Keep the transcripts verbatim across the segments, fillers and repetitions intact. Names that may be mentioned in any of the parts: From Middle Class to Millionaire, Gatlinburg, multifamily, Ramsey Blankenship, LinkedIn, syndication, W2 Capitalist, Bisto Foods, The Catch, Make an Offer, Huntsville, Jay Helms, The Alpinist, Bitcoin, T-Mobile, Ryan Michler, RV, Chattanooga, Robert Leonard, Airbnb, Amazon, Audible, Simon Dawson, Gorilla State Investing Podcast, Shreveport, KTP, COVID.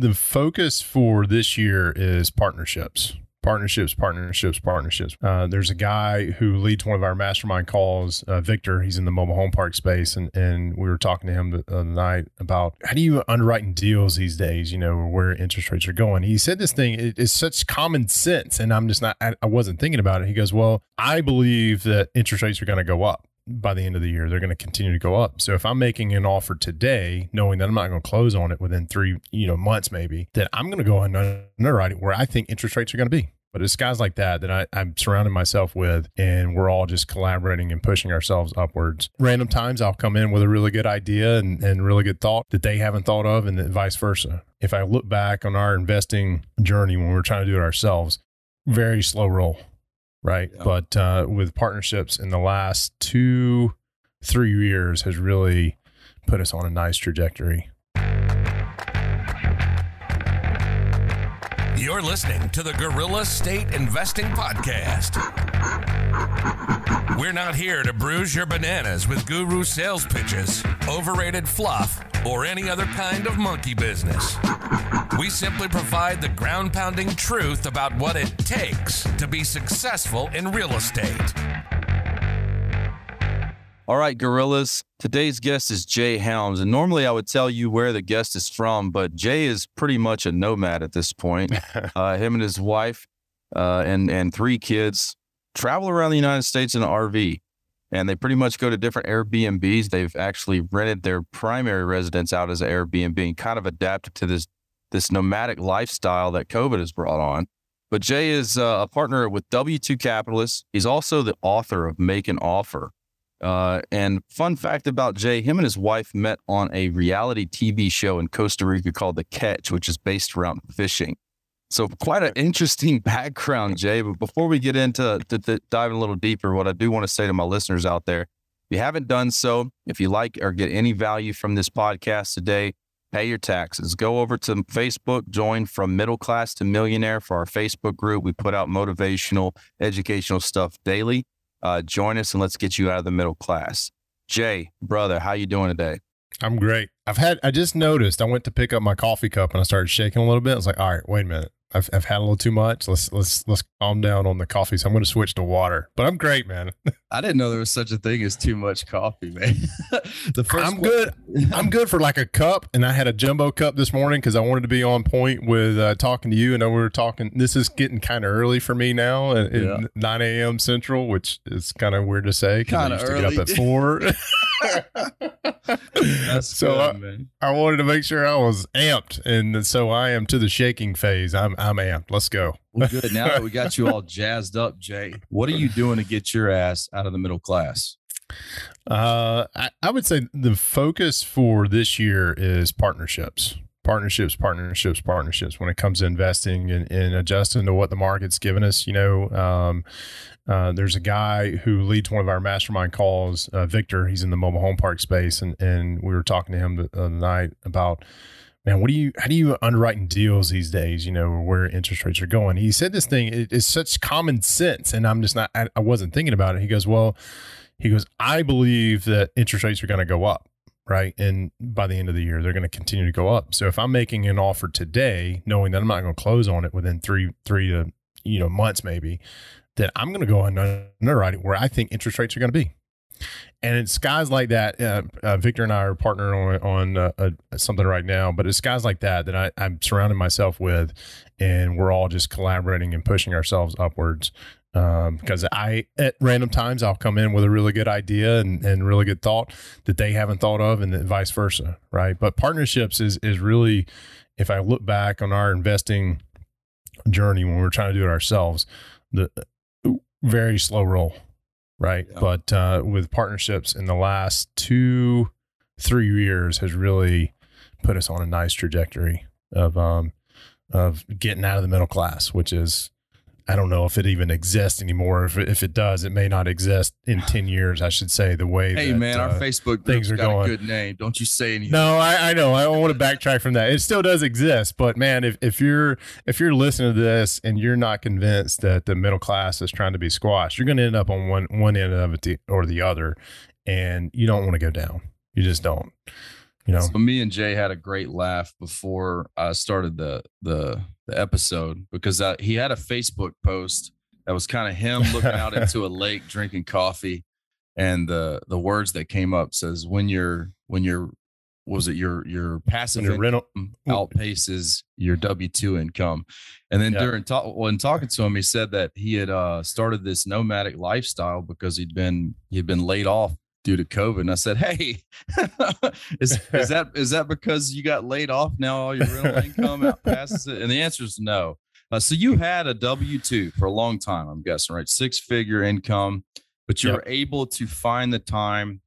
the focus for this year is partnerships, partnerships, partnerships, partnerships. Uh, there's a guy who leads one of our mastermind calls, uh, Victor. He's in the mobile home park space. And, and we were talking to him the other night about how do you underwrite deals these days, you know, where interest rates are going. He said this thing, it is such common sense. And I'm just not, I, I wasn't thinking about it. He goes, well, I believe that interest rates are going to go up. By the end of the year, they're going to continue to go up. So if I'm making an offer today, knowing that I'm not going to close on it within three, you know, months, maybe, that I'm going to go and underwrite it where I think interest rates are going to be. But it's guys like that that I, I'm surrounding myself with, and we're all just collaborating and pushing ourselves upwards. Random times I'll come in with a really good idea and, and really good thought that they haven't thought of, and vice versa. If I look back on our investing journey when we're trying to do it ourselves, very slow roll. Right. Yeah. But uh, with partnerships in the last two, three years has really put us on a nice trajectory. You're listening to the Gorilla State Investing Podcast. We're not here to bruise your bananas with guru sales pitches, overrated fluff, or any other kind of monkey business. We simply provide the ground-pounding truth about what it takes to be successful in real estate. All right, gorillas. Today's guest is Jay Helms. And normally I would tell you where the guest is from, but Jay is pretty much a nomad at this point. uh, him and his wife uh, and, and three kids travel around the United States in an R V. And they pretty much go to different Airbnbs. They've actually rented their primary residence out as an Airbnb and kind of adapted to this this nomadic lifestyle that COVID has brought on. But Jay is uh, a partner with W two Capitalist. He's also the author of Make an Offer. Uh, and fun fact about Jay, him and his wife met on a reality T V show in Costa Rica called The Catch, which is based around fishing. So quite an interesting background, Jay. But before we get into to, to diving a little deeper, what I do want to say to my listeners out there, if you haven't done so, if you like or get any value from this podcast today, pay your taxes. Go over to Facebook, join From Middle Class to Millionaire for our Facebook group. We put out motivational, educational stuff daily. Uh, join us and let's get you out of the middle class. Jay, brother, how you doing today? I'm great. I've had, I just noticed I went to pick up my coffee cup and I started shaking a little bit. I was like, all right, wait a minute. I've I've had a little too much. Let's let's let's calm down on the coffee. So I'm going to switch to water. But I'm great, man. I didn't know there was such a thing as too much coffee, man. the first I'm one- good. I'm good for like a cup, and I had a jumbo cup this morning because I wanted to be on point with uh, talking to you. And we were talking. This is getting kind of early for me now at, at yeah. nine a.m. Central, which is kind of weird to say because I used early. to get up at four. That's so good, I, man. I wanted to make sure I was amped, and so I am to the shaking phase. I'm I'm amped. Let's go. Well, good. Now that we got you all jazzed up, Jay, what are you doing to get your ass out of the middle class? Uh, I, I would say the focus for this year is partnerships. Partnerships, partnerships, partnerships. When it comes to investing and, and adjusting to what the market's given us, you know, um, uh, there's a guy who leads one of our mastermind calls, uh, Victor. He's in the mobile home park space, and and we were talking to him the other night about, man, what do you? How do you underwrite deals these days? You know, where interest rates are going. He said this thing. It is such common sense, and I'm just not. I, I wasn't thinking about it. He goes, well, he goes, I believe that interest rates are going to go up. Right. And by the end of the year, they're going to continue to go up. So if I'm making an offer today, knowing that I'm not going to close on it within three, three to, you know, months, maybe, that I'm going to go and underwrite it where I think interest rates are going to be. And it's guys like that. Uh, uh, Victor and I are partnering on, on uh, uh, something right now, but it's guys like that that I, I'm surrounding myself with, and we're all just collaborating and pushing ourselves upwards. Um, because I, at random times, I'll come in with a really good idea and, and really good thought that they haven't thought of, and then vice versa. Right. But partnerships is, is really, if I look back on our investing journey, when we were trying to do it ourselves, the very slow roll. Right. Yeah. But, uh, with partnerships in the last two, three years has really put us on a nice trajectory of, um, of getting out of the middle class, which is, I don't know if it even exists anymore. If it, if it does, it may not exist in ten years, I should say, the way hey, that man, our uh, Facebook things are got going. A good name. Don't you say anything. No, I, I know. I don't want to backtrack from that. It still does exist. But man, if, if you're if you're listening to this and you're not convinced that the middle class is trying to be squashed, you're going to end up on one, one end of it or the other. And you don't want to go down. You just don't. you know. So me and Jay had a great laugh before I started the the, the episode, because I, he had a Facebook post that was kind of him looking out into a lake, drinking coffee. And the the words that came up says, when you're, when you're, was it your, your passive your rental- income outpaces your W two income. And then yeah. during ta- when talking to him, he said that he had uh, started this nomadic lifestyle because he'd been, he'd been laid off due to COVID. And I said, hey, is, is that, is that because you got laid off now? All your rental income outpaces it? And the answer is no. Uh, so you had a W two for a long time, I'm guessing, right? Six figure income, but you yep. were able to find the time,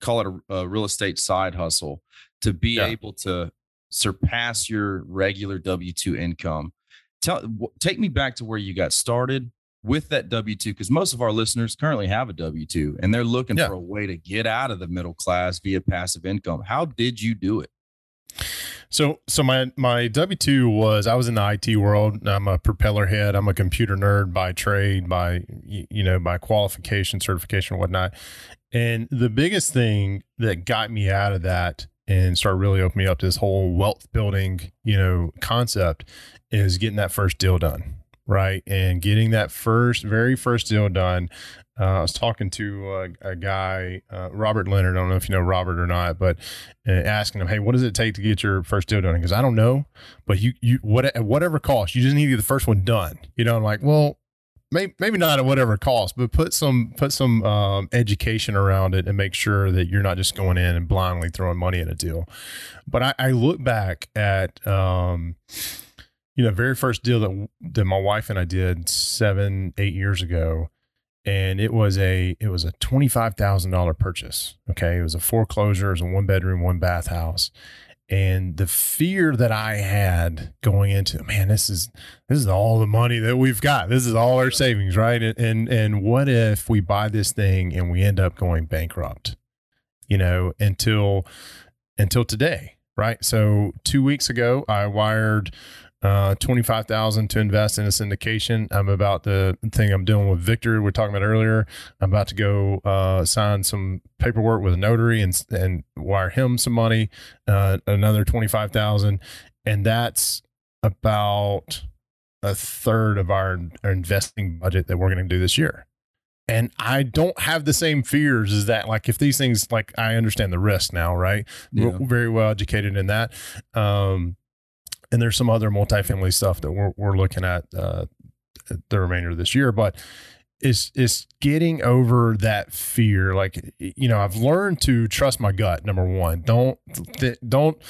call it a, a real estate side hustle, to be yeah. able to surpass your regular W two income. Tell, w- take me back to where you got started with that W two, because most of our listeners currently have a W two and they're looking yeah. for a way to get out of the middle class via passive income. How did you do it? So, so my, my W two was, I was in the I T world. I'm a propeller head. I'm a computer nerd by trade, by, you know, by qualification, certification, whatnot. And the biggest thing that got me out of that and started really opening me up to this whole wealth building, you know, concept is getting that first deal done. Right. And getting that first, very first deal done. Uh, I was talking to a, a guy, uh, Robert Leonard. I don't know if you know Robert or not, but uh, asking him, hey, what does it take to get your first deal done? Because I don't know, but you, you, what, at whatever cost, you just need to get the first one done. You know, I'm like, well, maybe, maybe not at whatever cost, but put some, put some um, education around it and make sure that you're not just going in and blindly throwing money at a deal. But I, I look back at, um, you know, very first deal that, that my wife and I did seven, eight years ago. And it was a, it was a twenty-five thousand dollars purchase. Okay. It was a foreclosure. It was a one bedroom, one bath house. And the fear that I had going into, man, this is, this is all the money that we've got. This is all our savings. Right. And, and, and what if we buy this thing and we end up going bankrupt, you know, until, until today. Right. So two weeks ago, I wired, Uh, twenty-five thousand dollars to invest in a syndication. I'm about the thing I'm doing with Victor. We were talking about earlier. I'm about to go uh, sign some paperwork with a notary and and wire him some money, uh, another twenty-five thousand dollars. And that's about a third of our, our investing budget that we're going to do this year. And I don't have the same fears as that. Like if these things, like I understand the risk now, right? Yeah. We're very well educated in that. Um, And there's some other multifamily stuff that we're, we're looking at uh, the remainder of this year, but it's, it's getting over that fear. Like, you know, I've learned to trust my gut. Number one, don't, th- don't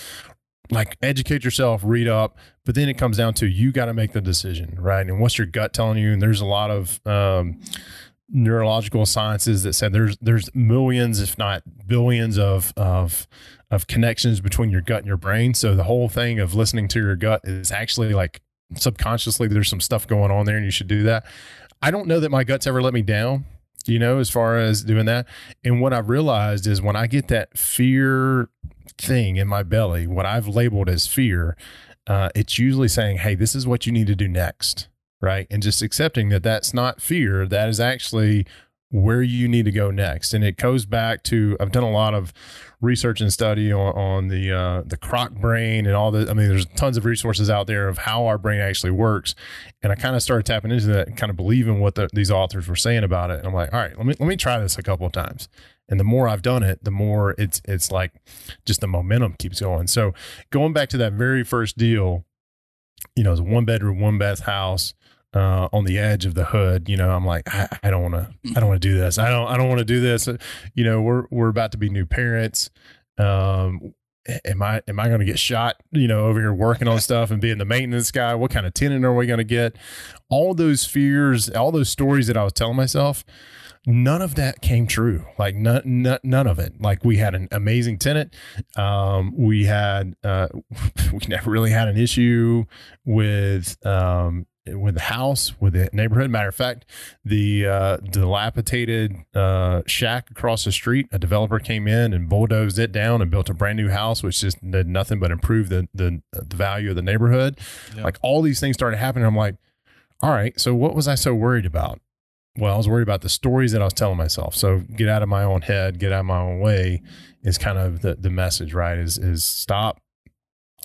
like educate yourself, read up, but then it comes down to, you got to make the decision, right? And what's your gut telling you? And there's a lot of, um, neurological sciences that said there's, there's millions, if not billions of, of, of connections between your gut and your brain. So the whole thing of listening to your gut is actually like subconsciously there's some stuff going on there and you should do that. I don't know that my gut's ever let me down, you know, as far as doing that. And what I've realized is when I get that fear thing in my belly, what I've labeled as fear, uh, it's usually saying, hey, this is what you need to do next. Right. And just accepting that that's not fear. That is actually where you need to go next. And it goes back to, I've done a lot of research and study on, on the, uh, the croc brain and all the, I mean, there's tons of resources out there of how our brain actually works. And I kind of started tapping into that and kind of believing what the, these authors were saying about it. And I'm like, all right, let me, let me try this a couple of times. And the more I've done it, the more it's, it's like just the momentum keeps going. So going back to that very first deal, you know, it's a one bedroom, one bath house. Uh, on the edge of the hood, you know, I'm like, I, I don't want to, I don't want to do this. I don't, I don't want to do this. You know, we're, we're about to be new parents. Um, am I, am I going to get shot, you know, over here working on stuff and being the maintenance guy? What kind of tenant are we going to get? All those fears, all those stories that I was telling myself, none of that came true. Like none, none, none of it. Like we had an amazing tenant. Um, we had, uh, we never really had an issue with, um, with the house, with the neighborhood. Matter of fact, the uh, dilapidated uh, shack across the street, a developer came in and bulldozed it down and built a brand new house, which just did nothing but improve the the, the value of the neighborhood. Yeah. Like all these things started happening. I'm like, all right, so what was I so worried about? well, I was worried about the stories that I was telling myself. So get out of my own head, get out of my own way is kind of the, the message, right? Is, is stop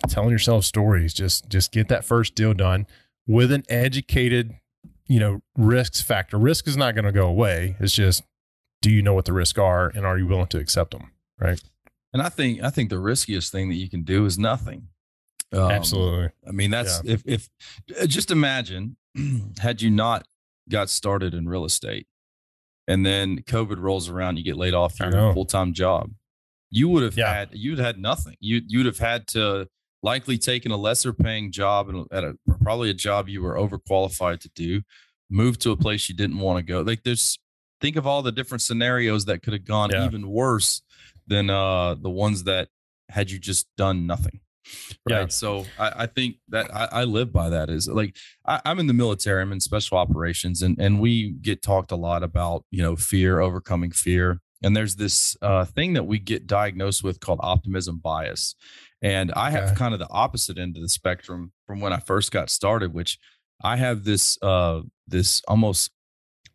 telling yourself stories. Just, just get that first deal done with an educated, you know, risks factor. Risk is not going to go away. It's just, do you know what the risks are and are you willing to accept them? Right. And I think, I think the riskiest thing that you can do is nothing. Um, Absolutely. I mean, that's yeah. if, if just imagine had you not got started in real estate and then COVID rolls around, you get laid off from your full-time job, you would have yeah. had, you'd had nothing. You, you'd have had to likely taken a lesser paying job and at a, probably a job you were overqualified to do, move to a place you didn't want to go. Like there's, think of all the different scenarios that could have gone yeah. even worse than uh, the ones that had you just done nothing. Right. Yeah. So I, I think that I, I live by that is like, I, I'm in the military, I'm in special operations, and, and we get talked a lot about, you know, fear, overcoming fear. And there's this uh, thing that we get diagnosed with called optimism bias. And I have okay. kind of the opposite end of the spectrum from when I first got started, which I have this, uh, this almost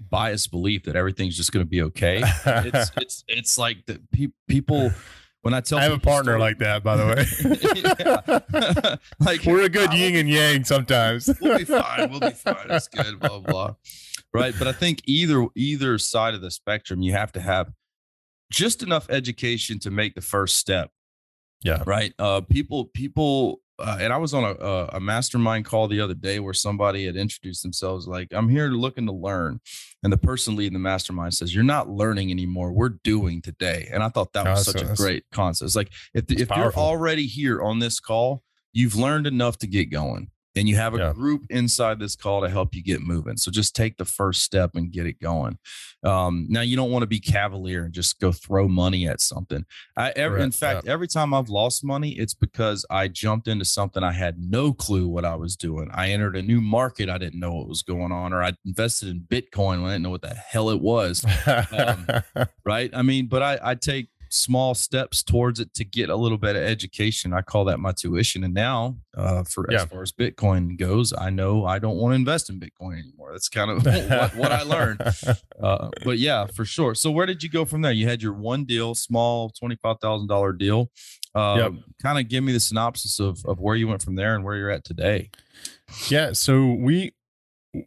biased belief that everything's just going to be okay. It's, it's, it's like the pe- people, when I tell I have a partner story, like that, by the way. Like we're a good nah, yin we'll and yang sometimes. We'll be fine. We'll be fine. It's good. Blah blah. Right. But I think either either side of the spectrum, you have to have just enough education to make the first step. Yeah. Right. Uh, people. People. Uh, and I was on a a mastermind call the other day where somebody had introduced themselves like, "I'm here looking to learn," and the person leading the mastermind says, "You're not learning anymore. We're doing today." And I thought that was such a great concept. It's like if, if you're already here on this call, you've learned enough to get going and you have a yeah. group inside this call to help you get moving. So just take the first step and get it going. Um, now you don't want to be cavalier and just go throw money at something. I ever, in fact, yeah. every time I've lost money, it's because I jumped into something. I had no clue what I was doing. I entered a new market. I didn't know what was going on, or I invested in Bitcoin when I didn't know what the hell it was. Um, right. I mean, but I, I take small steps towards it to get a little bit of education. I call that my tuition. And now uh, for yeah. as far as Bitcoin goes, I know I don't want to invest in Bitcoin anymore. That's kind of what, what I learned. Uh, but yeah, for sure. So where did you go from there? You had your one deal, small twenty-five thousand dollars deal. Um, yep. Kind of give me the synopsis of, of where you went from there and where you're at today. Yeah. So we,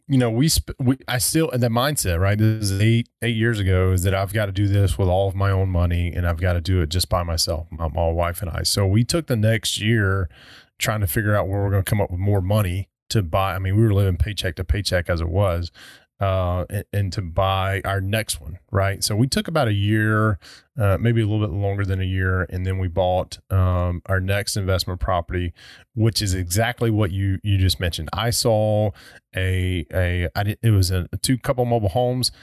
you know, we, we, I still, and that mindset, right? This is eight, eight years ago is that I've got to do this with all of my own money and I've got to do it just by myself, my, my wife and I. So we took the next year trying to figure out where we're going to come up with more money to buy. I mean, we were living paycheck to paycheck as it was, uh, and, and to buy our next one. Right. So we took about a year, uh, maybe a little bit longer than a year. And then we bought, um, our next investment property, which is exactly what you, you just mentioned. I saw a, a, I did, it was a, a two couple mobile homes.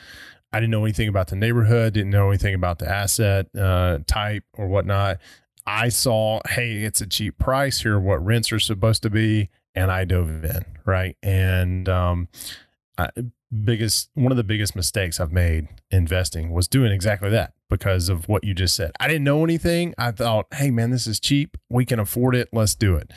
I didn't know anything about the neighborhood. Didn't know anything about the asset, uh, type or whatnot. I saw, hey, it's a cheap price. Here are what rents are supposed to be. And I dove in. Right. And, um, I, biggest, one of the biggest mistakes I've made investing was doing exactly that because of what you just said. I didn't know anything. I thought, hey man, this is cheap. We can afford it. Let's do it.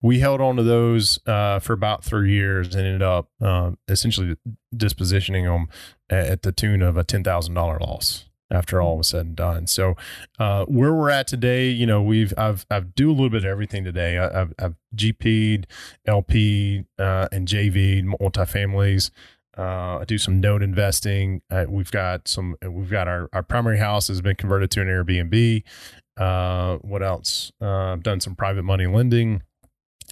We held on to those uh, for about three years and ended up um, essentially dispositioning them at the tune of a ten thousand dollars loss after all was said and done. So uh, where we're at today, you know, we've, I've, I've do a little bit of everything today. I, I've, I've G P'd, L P'd, uh, and J V'd multifamilies. Uh, I do some note investing. Uh, we've got some, we've got our, our primary house has been converted to an Airbnb. Uh, what else? Uh, I've done some private money lending.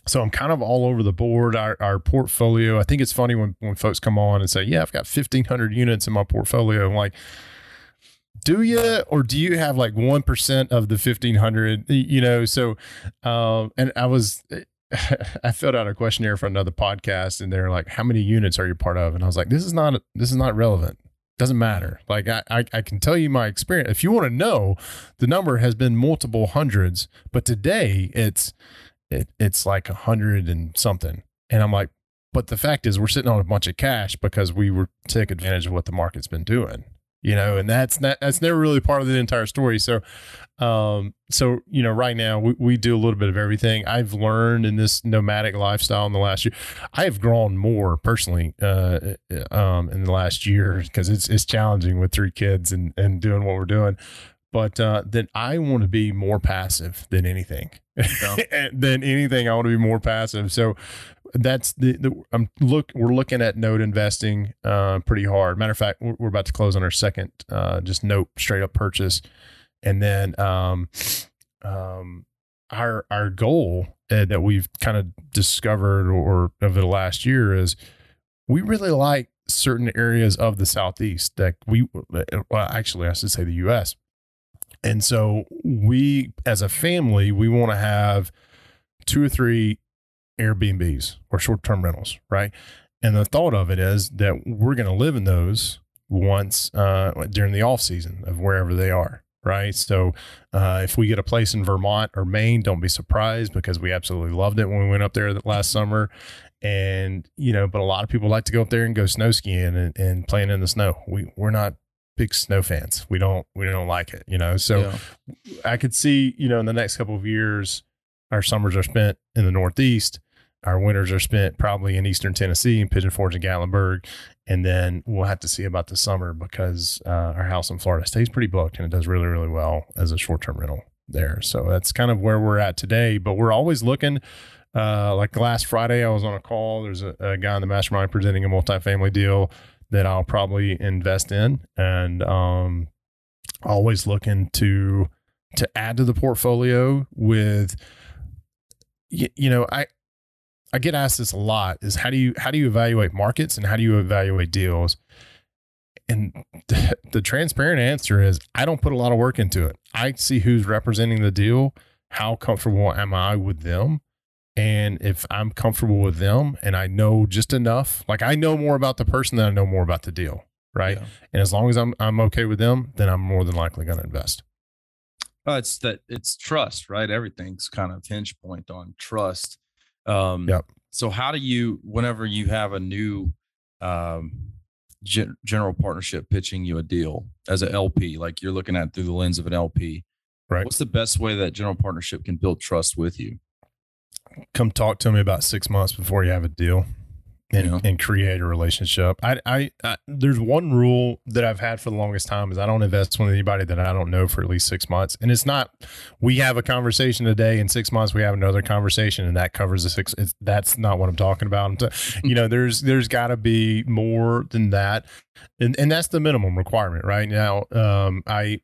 So I'm kind of all over the board. Our, our portfolio, I think it's funny when, when folks come on and say, yeah, I've got fifteen hundred units in my portfolio. I'm like, do you, or do you have like one percent of the fifteen hundred, you know? So, um, and I was, I filled out a questionnaire for another podcast and they're like, how many units are you part of? And I was like, this is not, this is not relevant. Doesn't matter. Like I, I, I can tell you my experience. If you want to know, the number has been multiple hundreds, but today it's, it, it's like a hundred and something. And I'm like, but the fact is we're sitting on a bunch of cash because we were taking advantage of what the market's been doing. you know, and that's not, that's never really part of the entire story. So, um, so, you know, right now we, we do a little bit of everything. I've learned in this nomadic lifestyle in the last year, I have grown more personally, uh, um, in the last year, cause it's, it's challenging with three kids and, and doing what we're doing. But uh, then I want to be more passive than anything, yeah. than anything. I want to be more passive. So that's the, the I'm look, we're looking at note investing uh, pretty hard. Matter of fact, we're, we're about to close on our second uh, just note straight up purchase. And then um, um, our, our goal uh, that we've kind of discovered or, or over the last year is we really like certain areas of the Southeast that we, well, actually I should say the U S And so we, as a family, we want to have two or three Airbnbs or short-term rentals, right? And the thought of it is that we're going to live in those once uh, during the off season of wherever they are, right? So uh, if we get a place in Vermont or Maine, don't be surprised because we absolutely loved it when we went up there last summer. And, you know, but a lot of people like to go up there and go snow skiing and, and playing in the snow. We, we're not big snow fans. We don't, we don't like it, you know? So yeah. I could see, you know, in the next couple of years, our summers are spent in the Northeast. Our winters are spent probably in Eastern Tennessee and Pigeon Forge and Gatlinburg. And then we'll have to see about the summer because uh, our house in Florida stays pretty booked and it does really, really well as a short-term rental there. So that's kind of where we're at today, but we're always looking. Uh, like last Friday, I was on a call. There's a, a guy in the mastermind presenting a multifamily deal that I'll probably invest in, and um, always looking to to add to the portfolio with, you, you know, I I get asked this a lot is how do you how do you evaluate markets and how do you evaluate deals? And the, the transparent answer is I don't put a lot of work into it. I see who's representing the deal, how comfortable am I with them. And if I'm comfortable with them and I know just enough, like I know more about the person than I know more about the deal. Right. Yeah. And as long as I'm, I'm okay with them, then I'm more than likely going to invest. Uh, it's that it's trust, right? Everything's kind of hinge point on trust. Um, yep. So how do you, whenever you have a new um, gen- general partnership pitching you a deal as an L P, like you're looking at through the lens of an L P, right? What's the best way that general partnership can build trust with you? Come talk to me about six months before you have a deal and, yeah. and create a relationship. I, I, I, there's one rule that I've had for the longest time is I don't invest with anybody that I don't know for at least six months. And it's not, we have a conversation today in six months, we have another conversation and that covers the six. It's, that's not what I'm talking about. I'm t- you know, there's, there's gotta be more than that. And and that's the minimum requirement right now. Um, I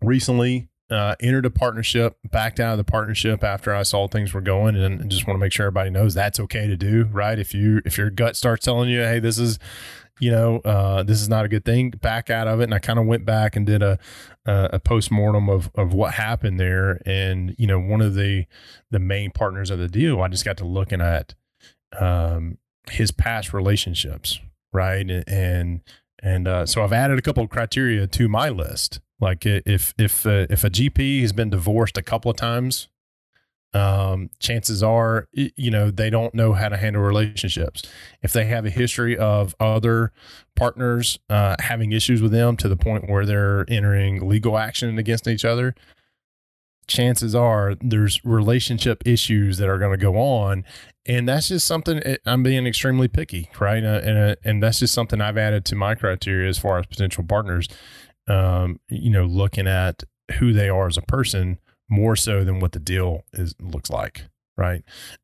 recently, Uh, entered a partnership, backed out of the partnership after I saw things were going, and, and just want to make sure everybody knows that's okay to do, right? If you if your gut starts telling you, hey, this is, you know, uh, this is not a good thing, back out of it. And I kind of went back and did a uh, a postmortem of of what happened there, and you know, one of the the main partners of the deal, I just got to looking at um, his past relationships, right, and and, and uh, so I've added a couple of criteria to my list. Like if, if, uh, if a G P has been divorced a couple of times, um, chances are, you know, they don't know how to handle relationships. If they have a history of other partners, uh, having issues with them to the point where they're entering legal action against each other, chances are there's relationship issues that are going to go on. And that's just something I'm being extremely picky, right? Uh, and, uh, and that's just something I've added to my criteria as far as potential partners. Um, you know, looking at who they are as a person more so than what the deal is looks like, right?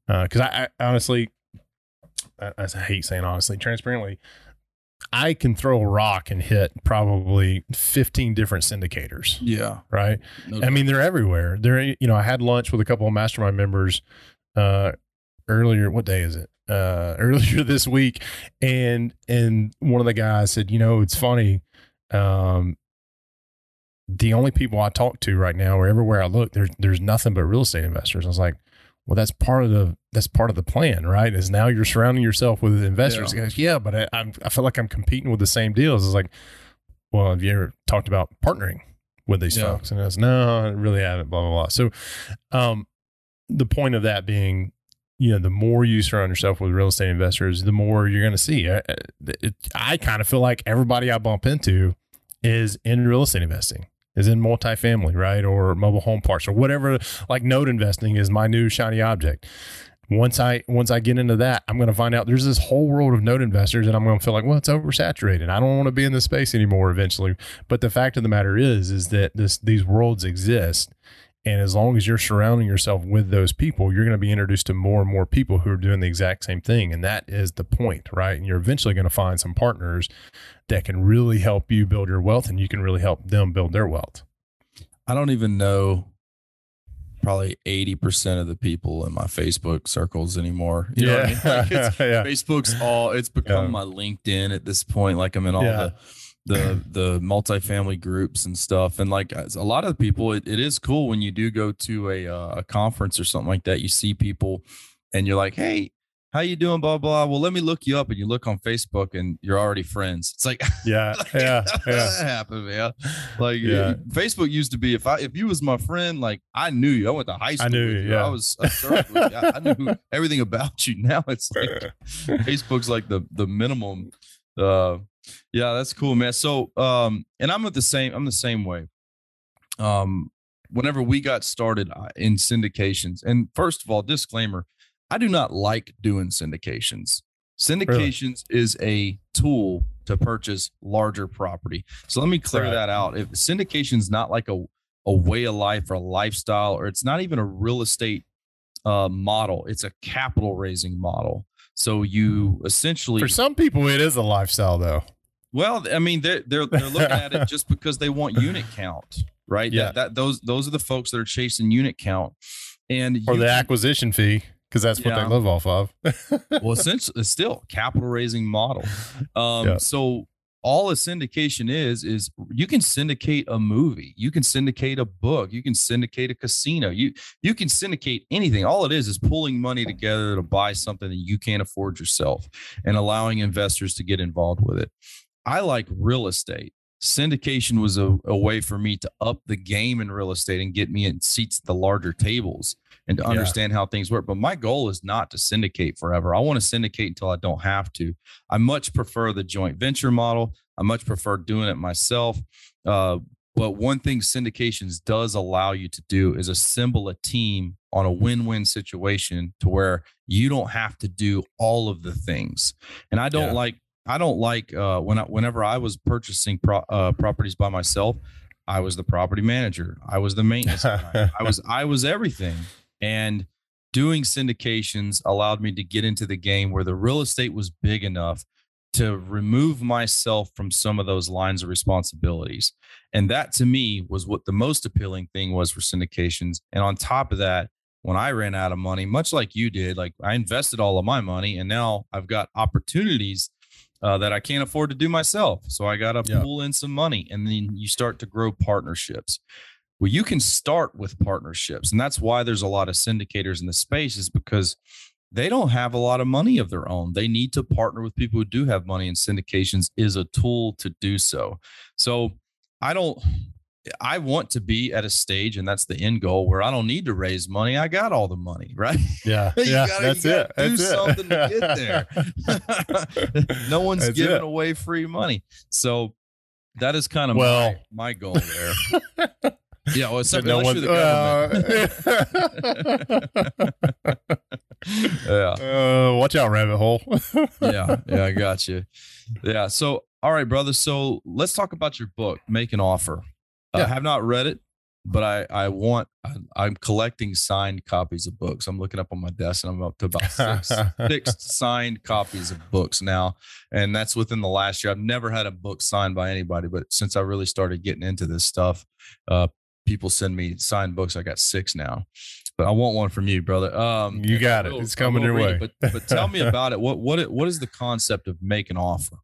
Uh, because I, I honestly, I, I hate saying honestly, transparently, I can throw a rock and hit probably fifteen different syndicators. Yeah, right. No I mean, they're everywhere. They're you know, I had lunch with a couple of mastermind members uh, earlier. What day is it? Uh, earlier this week, and and one of the guys said, you know, it's funny. Um, the only people I talk to right now or everywhere I look, there's, there's nothing but real estate investors. I was like, well, that's part of the, that's part of the plan, right? Is now you're surrounding yourself with investors. Yeah. Goes, yeah, but I, I'm, I feel like I'm competing with the same deals. It's like, well, have you ever talked about partnering with these yeah. folks? And I was, no, I really haven't, blah, blah, blah. So, um, the point of that being, you know, the more you surround yourself with real estate investors, the more you're going to see. I, it, I kind of feel like everybody I bump into is in real estate investing, is in multifamily, right? Or mobile home parks or whatever, like node investing is my new shiny object. Once I, once I get into that, I'm going to find out there's this whole world of node investors and I'm going to feel like, well, it's oversaturated. I don't want to be in this space anymore eventually. But the fact of the matter is, is that this, these worlds exist. And as long as you're surrounding yourself with those people, you're going to be introduced to more and more people who are doing the exact same thing. And that is the point, right? And you're eventually going to find some partners that can really help you build your wealth, and you can really help them build their wealth. I don't even know probably eighty percent of the people in my Facebook circles anymore. You know yeah. what I mean? Like it's, yeah. Facebook's all, it's become yeah. my LinkedIn at this point. Like I'm in all yeah. the... the the multifamily groups and stuff. And like a lot of people, it, it is cool when you do go to a uh, a conference or something like that, you see people and you're like, hey, how you doing? Blah, blah. Well, let me look you up. And you look on Facebook and you're already friends. It's like, yeah, like, yeah, yeah. That happened, man. Like yeah. Facebook used to be, if I, if you was my friend, like I knew you, I went to high school. I knew you. Yeah. I was, a third week. I, I knew everything about you. Now it's like Facebook's like the, the minimum, uh, yeah, that's cool, man. So, um, and I'm at the same, I'm the same way. Um, whenever we got started in syndications, and first of all, disclaimer, I do not like doing syndications. Syndications really? Is a tool to purchase larger property. So let me clear right. that out. If syndication is not like a, a way of life or a lifestyle, or it's not even a real estate, uh, model, it's a capital raising model. So you essentially, for some people, it is a lifestyle though. Well, I mean, they're, they're, they're looking at it just because they want unit count, right? Yeah. That, that, those, those are the folks that are chasing unit count and or you, the acquisition fee. Cause that's yeah. what they live off of. Well, essentially it's still capital raising model. Um, yeah. So all a syndication is, is you can syndicate a movie. You can syndicate a book. You can syndicate a casino. You, you can syndicate anything. All it is is pulling money together to buy something that you can't afford yourself and allowing investors to get involved with it. I like real estate. Syndication was a, a way for me to up the game in real estate and get me in seats at the larger tables and to understand yeah. how things work. But my goal is not to syndicate forever. I want to syndicate until I don't have to. I much prefer the joint venture model. I much prefer doing it myself. Uh, but one thing syndications does allow you to do is assemble a team on a win-win situation to where you don't have to do all of the things. And I don't yeah. like I don't like uh, when I, whenever I was purchasing pro, uh, properties by myself, I was the property manager. I was the maintenance guy. I was I was everything. And doing syndications allowed me to get into the game where the real estate was big enough to remove myself from some of those lines of responsibilities. And that to me was what the most appealing thing was for syndications. And on top of that, when I ran out of money, much like you did, like I invested all of my money and now I've got opportunities Uh, that I can't afford to do myself. So I got to yeah. pull in some money and then you start to grow partnerships. Well, you can start with partnerships. And that's why there's a lot of syndicators in the space is because they don't have a lot of money of their own. They need to partner with people who do have money, and syndications is a tool to do so. So I don't, I want to be at a stage, and that's the end goal, where I don't need to raise money. I got all the money, right? Yeah, you yeah gotta, that's you it. That's do it. Something to get there. No one's that's giving it. Away free money, so that is kind of well, my, my goal there. Yeah, well, it's something no one's. The uh, yeah, uh, watch out, rabbit hole. yeah, yeah, I got you. Yeah, so all right, brother. So let's talk about your book, Make an Offer. Yeah. I have not read it, but I, I want, I, I'm collecting signed copies of books. I'm looking up on my desk and I'm up to about six, six signed copies of books now. And that's within the last year. I've never had a book signed by anybody, but since I really started getting into this stuff, uh, people send me signed books. I got six now, but I want one from you, brother. Um, you got it. It's coming your way. But, but tell me about it. What, what, it, what is the concept of Make an Offer?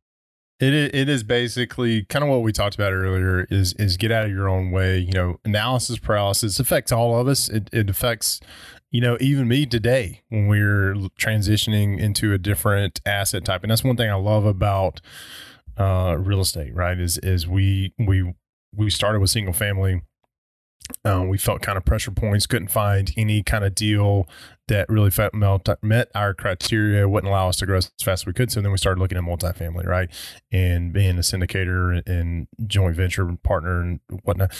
It is, it is basically kind of what we talked about earlier is, is get out of your own way. You know, analysis paralysis affects all of us. It, it affects, you know, even me today when we're transitioning into a different asset type. And that's one thing I love about, uh, real estate, right? Is, is we, we, we started with single family. Um, we felt kind of pressure points, couldn't find any kind of deal that really met our criteria, wouldn't allow us to grow as fast as we could. So then we started looking at multifamily, right? And being a syndicator and joint venture partner and whatnot.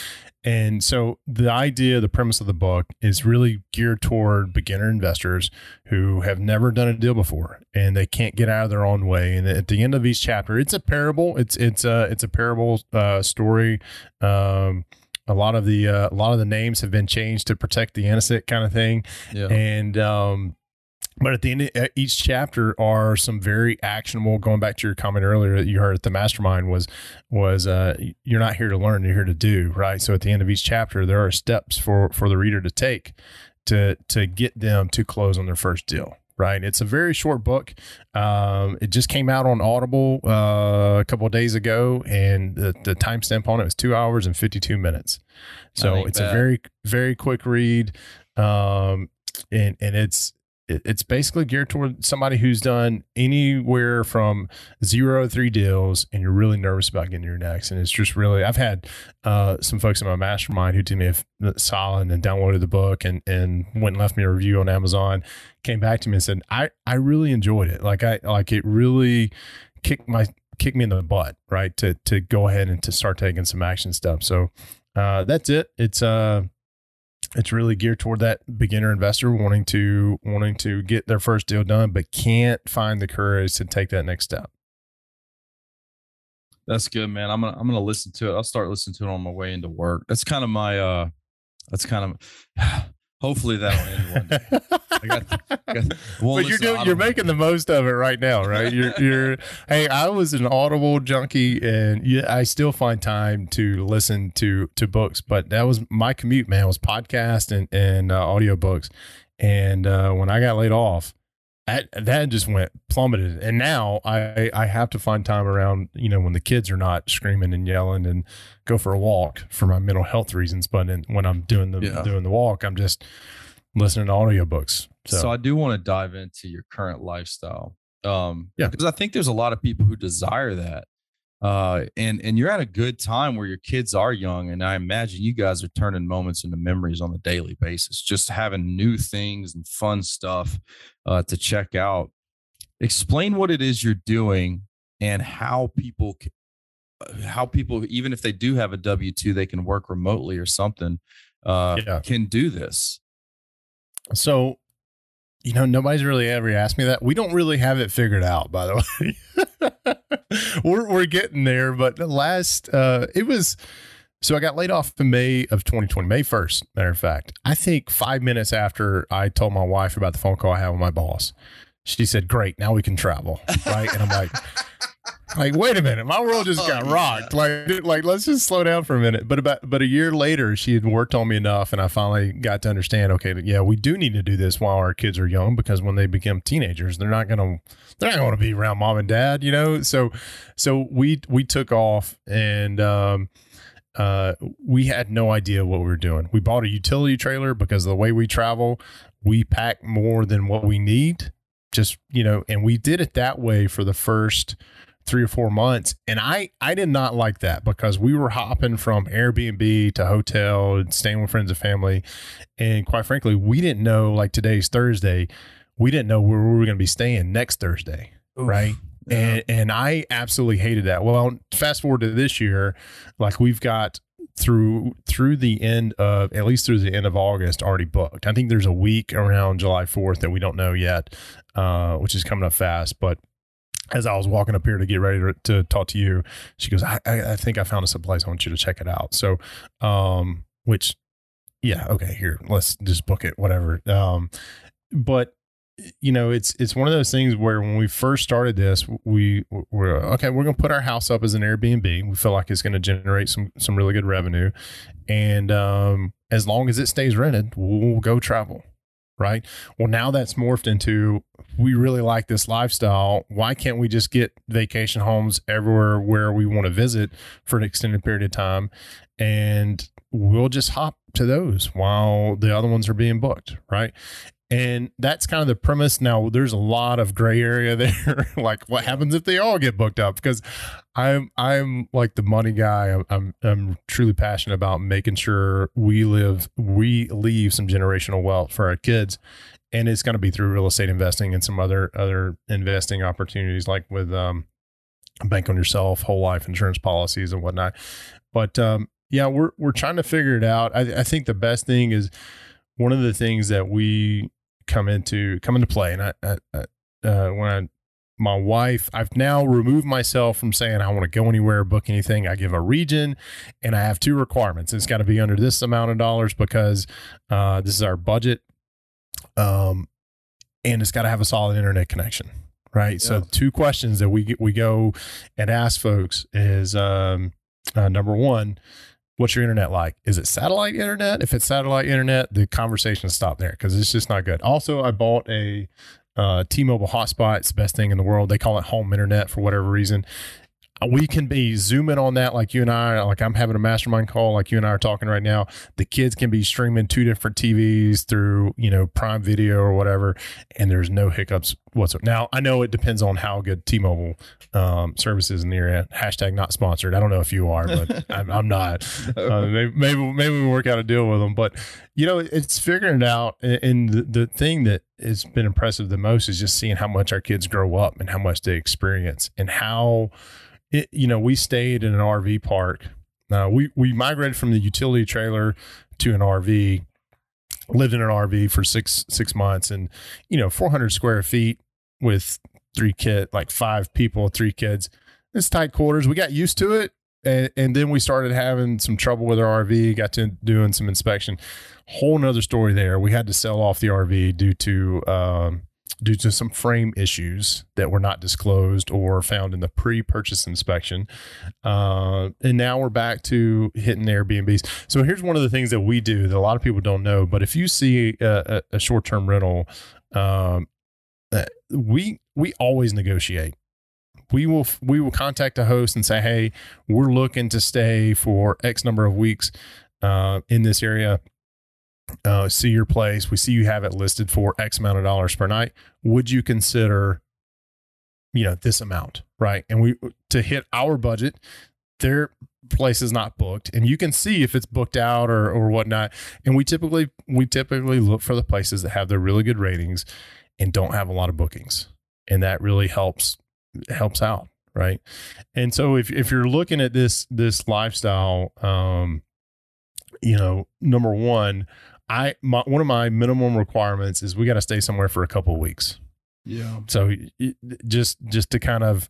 And so the idea, the premise of the book is really geared toward beginner investors who have never done a deal before and they can't get out of their own way. And at the end of each chapter, it's a parable. It's, it's a, it's a parable uh, story. Um, A lot of the uh, a lot of the names have been changed to protect the innocent, kind of thing. Yeah. And um, but at the end of each chapter are some very actionable. Going back to your comment earlier that you heard at the mastermind was was uh, you're not here to learn, you're here to do, right? So at the end of each chapter, there are steps for for the reader to take to to get them to close on their first deal. Right. It's a very short book. Um, it just came out on Audible uh, a couple of days ago, and the, the timestamp on it was two hours and fifty-two minutes. So it's that. a very, very quick read. Um, and, and it's it, it's basically geared toward somebody who's done anywhere from zero to three deals, and you're really nervous about getting your next. And it's just really, I've had uh, some folks in my mastermind who did me a solid and downloaded the book and, and went and left me a review on Amazon. Came back to me and said, I, I really enjoyed it. Like I, like it really kicked my, kicked me in the butt, right. To, to go ahead and to start taking some action stuff. So, uh, that's it. It's, uh, it's really geared toward that beginner investor wanting to, wanting to get their first deal done, but can't find the courage to take that next step. That's good, man. I'm gonna, I'm going to listen to it. I'll start listening to it on my way into work. That's kind of my, uh, that's kind of, hopefully that'll end one day. I got the, I got the, we'll but you're doing, you're making the most of it right now, right? You're, you're. Hey, I was an Audible junkie, and yeah, I still find time to listen to to books. But that was my commute, man. It was podcast and and uh, audio books. And uh, when I got laid off, I, that just went plummeted. And now I I have to find time around, you know, when the kids are not screaming and yelling, and go for a walk for my mental health reasons. But in, when I'm doing the yeah. doing the walk, I'm just listening to audiobooks. So. so I do want to dive into your current lifestyle. Um, yeah. Because I think there's a lot of people who desire that. Uh, and, and you're at a good time where your kids are young. And I imagine you guys are turning moments into memories on a daily basis, just having new things and fun stuff uh, to check out. Explain what it is you're doing and how people, how people, even if they do have a W two, they can work remotely or something, uh, yeah. can do this. So, you know, nobody's really ever asked me that. We don't really have it figured out, by the way. we're we're getting there, but the last uh, it was. So I got laid off in May of twenty twenty, May first. Matter of fact, I think five minutes after I told my wife about the phone call I had with my boss, she said, "Great, now we can travel." Right, and I'm like. Like, wait a minute, my world just got oh, rocked. Yeah. Like, like, let's just slow down for a minute. But about, but a year later, she had worked on me enough, and I finally got to understand. Okay, yeah, we do need to do this while our kids are young, because when they become teenagers, they're not gonna, they're not gonna be around mom and dad, you know. So, so we we took off, and um, uh, we had no idea what we were doing. We bought a utility trailer because of the way we travel, we pack more than what we need. Just you know, and we did it that way for the first three or four months. And I, I did not like that, because we were hopping from Airbnb to hotel and staying with friends and family. And quite frankly, we didn't know, like today's Thursday, we didn't know where we were going to be staying next Thursday. Oof. Right. Yeah. And, and I absolutely hated that. Well, fast forward to this year, like we've got through, through the end of, at least through the end of August, already booked. I think there's a week around July fourth that we don't know yet, uh, which is coming up fast, but as I was walking up here to get ready to, to talk to you, she goes, I, I, I think I found us a place. I want you to check it out. So, um, which, yeah, okay, here, let's just book it, whatever. Um, but you know, it's, it's one of those things where when we first started this, we were, okay, we're going to put our house up as an Airbnb. We feel like it's going to generate some, some really good revenue. And, um, as long as it stays rented, we'll go travel. Right. Well, now that's morphed into, we really like this lifestyle. Why can't we just get vacation homes everywhere where we want to visit for an extended period of time? And we'll just hop to those while the other ones are being booked. Right. And that's kind of the premise. Now, there's a lot of gray area there. Like, what happens if they all get booked up? Because I'm I'm like the money guy. I'm I'm truly passionate about making sure we live we leave some generational wealth for our kids, and it's going to be through real estate investing and some other other investing opportunities, like with um, bank on yourself, whole life insurance policies, and whatnot. But um, yeah, we're we're trying to figure it out. I, I think the best thing is one of the things that we come into come into play, and I, I, I uh when I my wife I've now removed myself from saying I want to go anywhere, book anything. I give a region, and I have two requirements. It's got to be under this amount of dollars because uh this is our budget, um and it's got to have a solid internet connection, right? Yeah. So two questions that we get, we go and ask folks is um uh, number one, what's your internet like? Is it satellite internet? If it's satellite internet, the conversation stopped there because it's just not good. Also, I bought a uh, T-Mobile hotspot. It's the best thing in the world. They call it home internet for whatever reason. We can be zooming on that like you and I, like I'm having a mastermind call like you and I are talking right now. The kids can be streaming two different T Vs through, you know, Prime Video or whatever, and there's no hiccups whatsoever. Now, I know it depends on how good T-Mobile um, services in the area. Hashtag not sponsored. I don't know if you are, but I'm, I'm not. Uh, maybe, maybe maybe we work out a deal with them. But, you know, it's figuring it out. And the, the thing that has been impressive the most is just seeing how much our kids grow up and how much they experience and how... It, you know, we stayed in an R V park. Uh, we, we migrated from the utility trailer to an R V, lived in an R V for six, six months and, you know, four hundred square feet with three kids, like five people, three kids. It's tight quarters. We got used to it. And, and then we started having some trouble with our R V, got to doing some inspection, whole nother story there. We had to sell off the R V due to, um, due to some frame issues that were not disclosed or found in the pre-purchase inspection. Uh, and now we're back to hitting Airbnbs. So here's one of the things that we do that a lot of people don't know, but if you see a, a short-term rental, um, we, we always negotiate. We will, we will contact a host and say, hey, we're looking to stay for X number of weeks, uh, in this area. Uh, see your place. We see you have it listed for X amount of dollars per night. Would you consider, you know, this amount, right? And we, to hit our budget, their place is not booked, and you can see if it's booked out or or whatnot. And we typically we typically look for the places that have their really good ratings and don't have a lot of bookings, and that really helps helps out, right? And so if if you're looking at this this lifestyle, um, you know, number one. I, my, one of my minimum requirements is we got to stay somewhere for a couple of weeks. Yeah. So it, just, just to kind of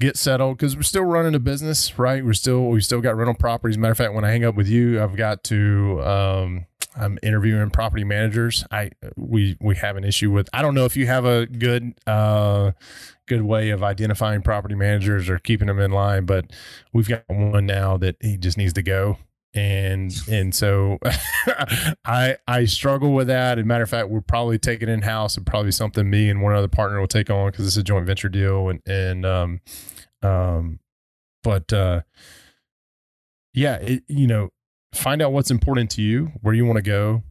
get settled, cause we're still running a business, right? We're still, we still got rental properties. Matter of fact, when I hang up with you, I've got to, um, I'm interviewing property managers. I, we, we have an issue with, I don't know if you have a good, uh, good way of identifying property managers or keeping them in line, but we've got one now that he just needs to go. And, and so I, I struggle with that. As a matter of fact, we'll probably take it in house and probably something me and one other partner will take on, cause it's a joint venture deal. And, and, um, um, but, uh, yeah, it, you know, find out what's important to you, where you want to go,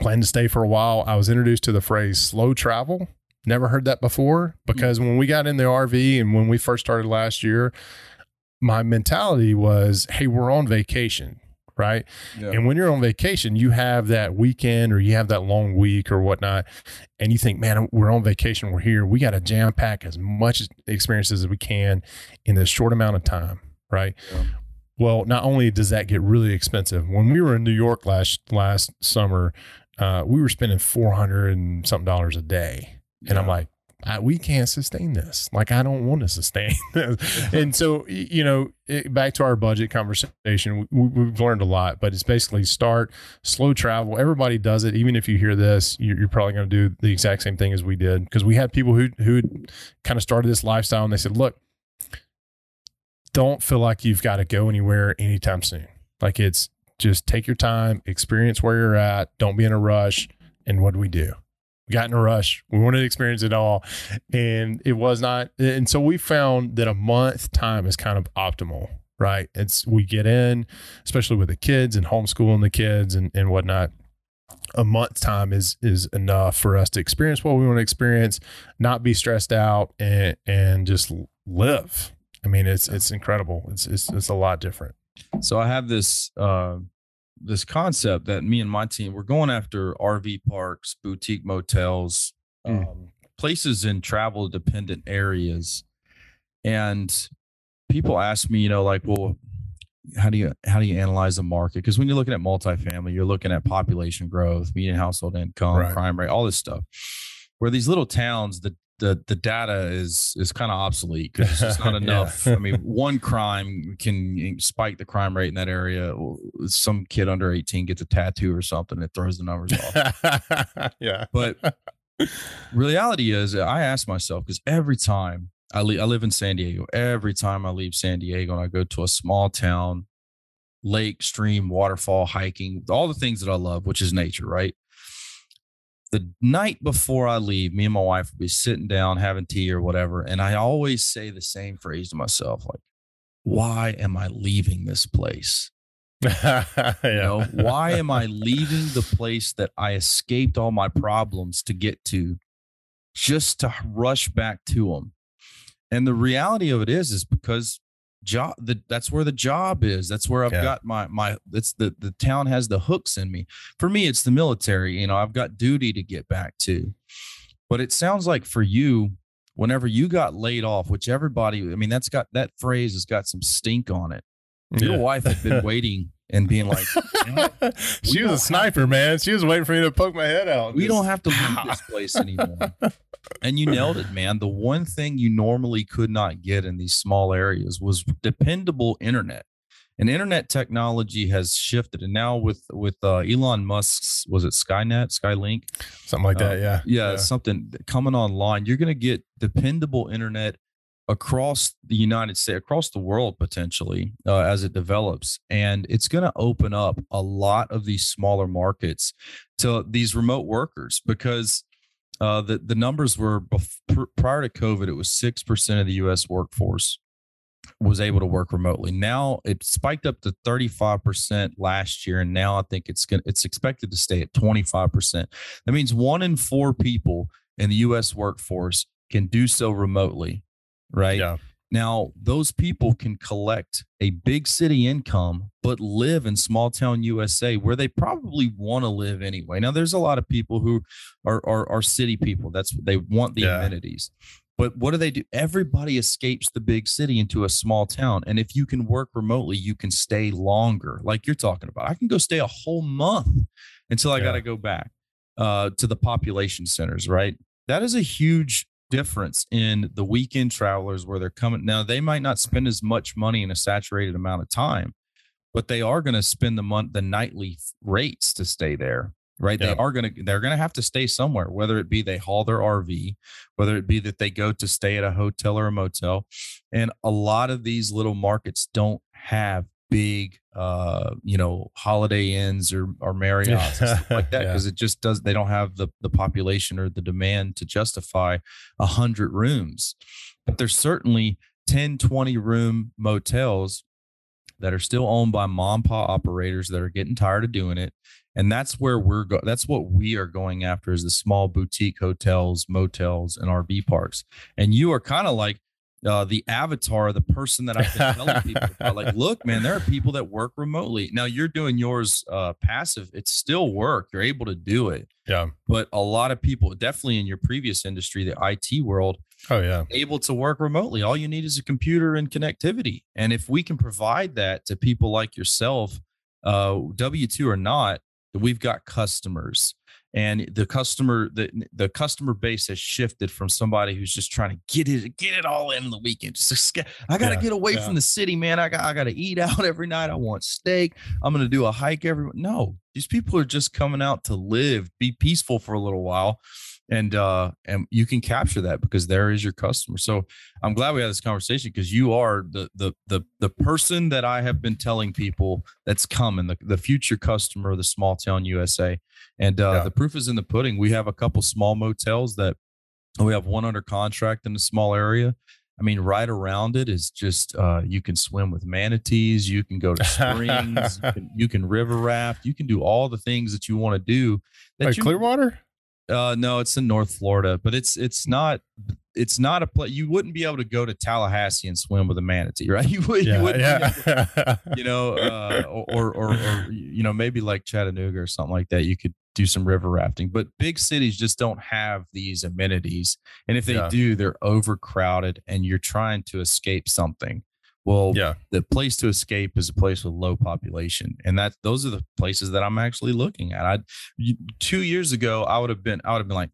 plan to stay for a while. I was introduced to the phrase slow travel. Never heard that before, because when we got in the R V and when we first started last year, my mentality was, hey, we're on vacation, right? Yeah. And when you're on vacation, you have that weekend or you have that long week or whatnot. And you think, man, we're on vacation. We're here. We got to jam pack as much experiences as we can in this short amount of time, right? Yeah. Well, not only does that get really expensive. When we were in New York last, last summer, uh, we were spending four hundred and something dollars a day. Yeah. And I'm like, I, we can't sustain this. Like, I don't want to sustain this. And so, you know, it, back to our budget conversation, we, we've learned a lot, but it's basically start slow travel. Everybody does it. Even if you hear this, you're, you're probably going to do the exact same thing as we did. Cause we had people who, who kind of started this lifestyle and they said, look, don't feel like you've got to go anywhere anytime soon. Like, it's just take your time, experience where you're at. Don't be in a rush. And what do we do? We got in a rush. We wanted to experience it all. And it was not. And so we found that a month time is kind of optimal, right? It's, we get in, especially with the kids and homeschooling the kids and, and whatnot. a month's time is is enough for us to experience what we want to experience, not be stressed out, and and just live. I mean, it's it's incredible. It's it's, it's a lot different. So I have this uh, this concept that me and my team, we're going after R V parks, boutique motels, mm. um, places in travel dependent areas. And people ask me, you know, like, well, how do you how do you analyze the market? Because when you're looking at multifamily, you're looking at population growth, median household income, right. crime rate, all this stuff. Where these little towns, the the the data is is kind of obsolete because it's just not enough. I mean, one crime can spike the crime rate in that area. Some kid under eighteen gets a tattoo or something, it throws the numbers off. Yeah, but reality is, I ask myself, because every time. I, le- I live in San Diego. Every time I leave San Diego and I go to a small town, lake, stream, waterfall, hiking, all the things that I love, which is nature, right? The night before I leave, me and my wife will be sitting down having tea or whatever. And I always say the same phrase to myself, like, why am I leaving this place? Yeah. You know, why am I leaving the place that I escaped all my problems to get to just to rush back to them? And the reality of it is, is because job the, that's where the job is. That's where I've yeah. got my, my, it's the, the town has the hooks in me. For me, it's the military, you know, I've got duty to get back to, but it sounds like for you, whenever you got laid off, which everybody, I mean, that's got, that phrase has got some stink on it. Yeah. Your wife had been waiting and being like, she was a sniper, to, man. She was waiting for me to poke my head out. We just, don't have to leave this place anymore. And you nailed it, man. The one thing you normally could not get in these small areas was dependable internet. And internet technology has shifted. And now with with uh, Elon Musk's, was it Skynet, Skylink? Something like that, uh, yeah. yeah. Yeah, something coming online. You're going to get dependable internet across the United States, across the world, potentially, uh, as it develops. And it's going to open up a lot of these smaller markets to these remote workers because uh, the, the numbers were before, prior to COVID, it was six percent of the U S workforce was able to work remotely. Now it spiked up to thirty-five percent last year. And now I think it's going it's expected to stay at twenty-five percent. That means one in four people in the U S workforce can do so remotely. Right yeah. Now, those people can collect a big city income, but live in small town U S A where they probably want to live anyway. Now, there's a lot of people who are are, are city people. That's what they want, the yeah. amenities. But what do they do? Everybody escapes the big city into a small town. And if you can work remotely, you can stay longer, like you're talking about. I can go stay a whole month until I yeah. got to go back uh, to the population centers. Right. That is a huge difference in the weekend travelers where they're coming. Now, they might not spend as much money in a saturated amount of time, but they are going to spend the month, the nightly rates to stay there, right? Yeah. They are going to, they're going to have to stay somewhere, whether it be they haul their R V, whether it be that they go to stay at a hotel or a motel. And a lot of these little markets don't have big, uh, you know, Holiday Inns or, or Marriotts and stuff like that, because yeah. it just does, they don't have the, the population or the demand to justify a hundred rooms, but there's certainly ten, twenty room motels that are still owned by mom pa operators that are getting tired of doing it. And that's where we're go- that's what we are going after, is the small boutique hotels, motels, and R V parks. And you are kind of like, Uh, the avatar, the person that I've been telling people about, like, look, man, there are people that work remotely. Now you're doing yours uh, passive. It's still work. You're able to do it. Yeah. But a lot of people, definitely in your previous industry, the I T world, oh yeah, able to work remotely. All you need is a computer and connectivity. And if we can provide that to people like yourself, uh, W two or not, we've got customers. And the customer, the, the customer base has shifted from somebody who's just trying to get it, get it all in the weekend. Just, I got to yeah, get away yeah. from the city, man. I got, I got to eat out every night. I want steak. I'm going to do a hike every. No, these people are just coming out to live, be peaceful for a little while, and uh, and you can capture that because there is your customer. So I'm glad we had this conversation, because you are the the the the person that I have been telling people that's coming, the the future customer of the small town U S A. And uh, yeah. the proof is in the pudding. We have a couple small motels that we have one under contract in a small area, I mean, right around it is just, uh, you can swim with manatees, you can go to springs, you, can, you can river raft, you can do all the things that you want to do. That like you, Clearwater? Uh, no, it's in North Florida, but it's, it's not, it's not a place. You wouldn't be able to go to Tallahassee and swim with a manatee, right? You, would, yeah, you wouldn't, yeah. be able to, you know, uh, or, or, or, or, you know, maybe like Chattanooga or something like that. You could do some river rafting, but big cities just don't have these amenities. And if they yeah. do, they're overcrowded and you're trying to escape something. Well, yeah. the place to escape is a place with low population. And that those are the places that I'm actually looking at. I, two years ago, I would have been, I would have been like,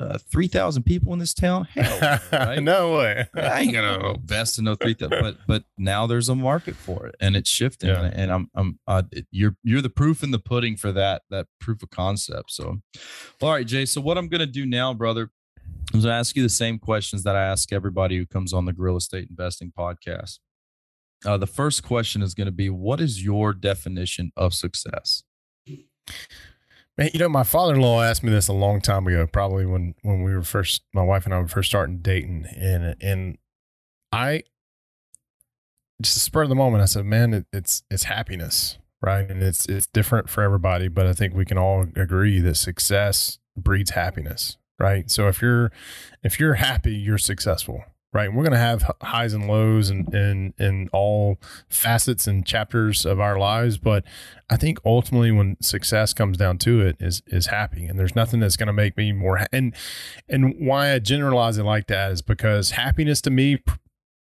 Uh, three thousand people in this town? Hell, right? No way. I ain't going to invest in no three thousand, but, but now there's a market for it and it's shifting. Yeah. And I'm, I'm, uh, you're, you're the proof in the pudding for that, that proof of concept. So, all right, Jay. So what I'm going to do now, brother, is I ask you the same questions that I ask everybody who comes on the Gorilla State Investing Podcast. Uh, the first question is going to be, what is your definition of success? Man, you know, my father-in-law asked me this a long time ago, probably when, when we were first, my wife and I were first starting dating, and, and I just the spur of the moment, I said, man, it, it's, it's happiness, right? And it's, it's different for everybody, but I think we can all agree that success breeds happiness, right? So if you're, if you're happy, you're successful, right? And we're going to have highs and lows and, and, and all facets and chapters of our lives. But I think ultimately when success comes down to it is, is happy, and there's nothing that's going to make me more. Ha- and, and why I generalize it like that is because happiness to me, p-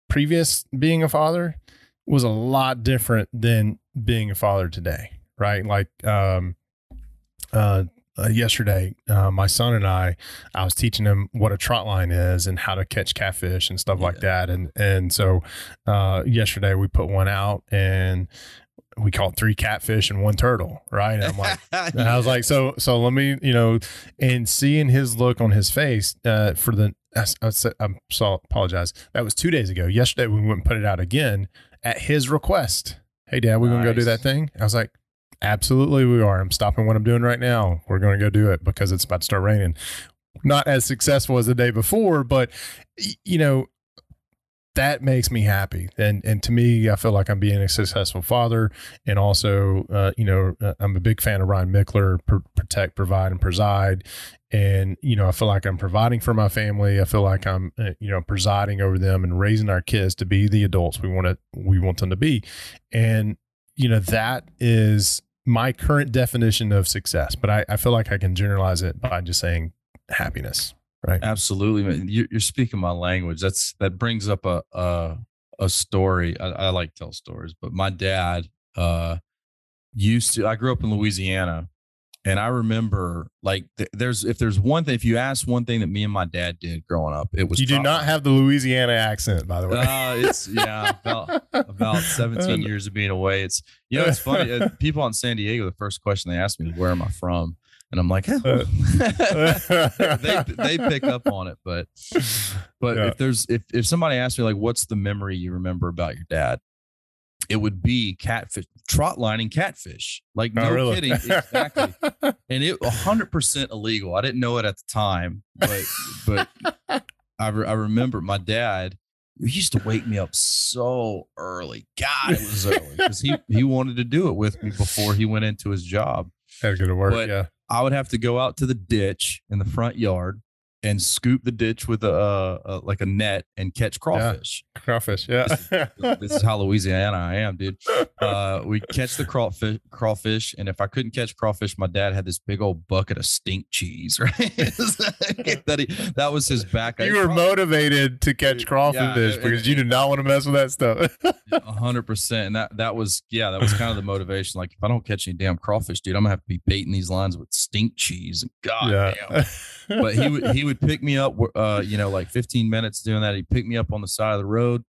previous being a father was a lot different than being a father today. Right. Like, um, uh, Uh, yesterday, uh, my son and I, I was teaching him what a trot line is and how to catch catfish and stuff yeah. like that. And, and so, uh, yesterday we put one out and we caught three catfish and one turtle. Right. And I'm like, and I was like, so, so let me, you know, and seeing his look on his face, uh, for the, I, I, I saw, apologize. That was two days ago. Yesterday we went and put it out again at his request. Hey Dad, we're nice. Going to go do that thing. I was like, absolutely, we are. I'm stopping what I'm doing right now. We're going to go do it because it's about to start raining. Not as successful as the day before, but you know, that makes me happy. And, and to me, I feel like I'm being a successful father. And also, uh, you know, I'm a big fan of Ryan Michler, pr- protect, provide, and preside. And, you know, I feel like I'm providing for my family. I feel like I'm, you know, presiding over them and raising our kids to be the adults we want to, we want them to be. And, you know, that is my current definition of success, but I, I feel like I can generalize it by just saying happiness, right? Absolutely, man. You're speaking my language. That's that brings up a a, a story. I, I like tell stories, but my dad uh, used to. I grew up in Louisiana, and I remember like th- there's if there's one thing if you ask one thing that me and my dad did growing up, it was you do probably, not have the Louisiana accent, by the way. Uh, it's yeah about about seventeen years of being away. It's you know it's funny. Uh, people in San Diego, the first question they asked me was, "Where am I from?" And I'm like, oh. they they pick up on it, but but yeah. if there's if if somebody asked me like, "What's the memory you remember about your dad?" It would be catfish, trot lining catfish. Like, no oh, really? kidding. Exactly. And it one hundred percent illegal. I didn't know it at the time, but but I, re- I remember my dad, he used to wake me up so early. God, it was early because he, he wanted to do it with me before he went into his job. That's going to work. But yeah. I would have to go out to the ditch in the front yard and scoop the ditch with a, uh, a like a net and catch crawfish. Yeah. Crawfish, yeah. This, this is how Louisiana I am, dude. Uh, we catch the crawfish, crawfish, and if I couldn't catch crawfish, my dad had this big old bucket of stink cheese, right? that, he, that was his back. You were motivated to catch crawfish yeah, it, it, because you did not want to mess with that stuff. one hundred percent. And that, that was, yeah, that was kind of the motivation. Like, if I don't catch any damn crawfish, dude, I'm going to have to be baiting these lines with stink cheese. God yeah. damn. But he would, he would pick me up, uh, you know, like fifteen minutes doing that. He'd pick me up on the side of the road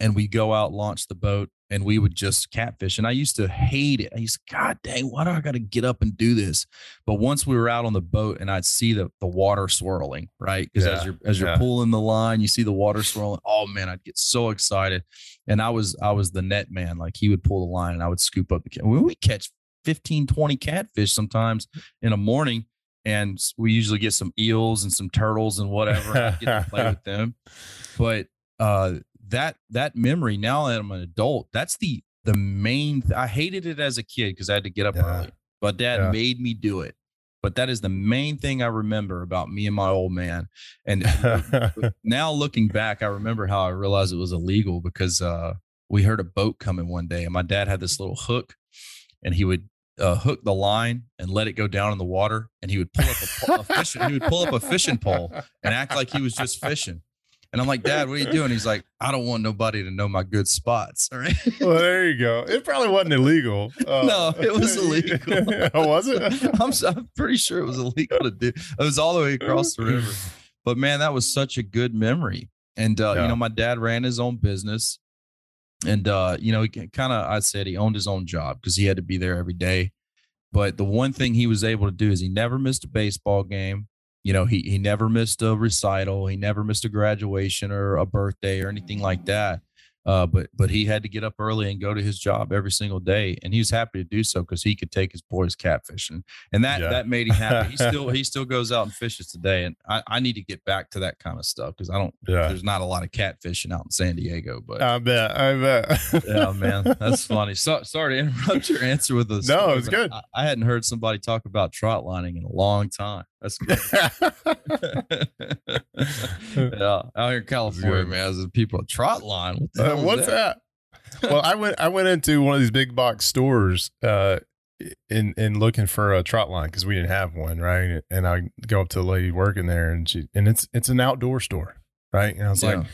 and we go out, launch the boat, and we would just catfish. And I used to hate it. I used to, God dang, why do I got to get up and do this? But once we were out on the boat and I'd see the, the water swirling, right? Because yeah, as you're, as you're yeah. pulling the line, you see the water swirling. Oh man, I'd get so excited. And I was, I was the net man. Like he would pull the line and I would scoop up the cat. We would catch fifteen, twenty catfish sometimes in a morning. and we usually get some eels and some turtles and whatever. I get to play with them. But uh, that that memory, now that I'm an adult, that's the the main. Th- I hated it as a kid because I had to get up yeah. early, but Dad yeah. made me do it. But that is the main thing I remember about me and my old man. And now looking back, I remember how I realized it was illegal because uh, we heard a boat coming one day, and my dad had this little hook, and he would uh, hook the line and let it go down in the water, and he would pull up a, a fishing, he would pull up a fishing pole and act like he was just fishing. And I'm like, Dad, what are you doing? He's like, I don't want nobody to know my good spots. All right. Well, there you go. It probably wasn't illegal. Uh, no, it was illegal. Was it? I'm, I'm pretty sure it was illegal to do. It was all the way across the river. But man, that was such a good memory. And, uh, yeah. you know, my dad ran his own business. And, uh, you know, he kind of, I said he owned his own job because he had to be there every day. But the one thing he was able to do is he never missed a baseball game. You know, he he never missed a recital. He never missed a graduation or a birthday or anything like that. Uh, but but he had to get up early and go to his job every single day, and he was happy to do so because he could take his boys catfishing, and that yeah. that made him happy. He still he still goes out and fishes today, and I, I need to get back to that kind of stuff because I don't. Yeah. There's not a lot of catfishing out in San Diego, but I bet I bet. Yeah, man, that's funny. So, sorry to interrupt your answer with this. No, it's good. I, I hadn't heard somebody talk about trout lining in a long time. That's good. Yeah, out here in California, man, there's people at trout line. What the hell uh, what's that? that? Well, I went I went into one of these big box stores uh, in in looking for a trout line because we didn't have one, right? And I go up to the lady working there, and she and it's it's an outdoor store, right? And I was yeah. like,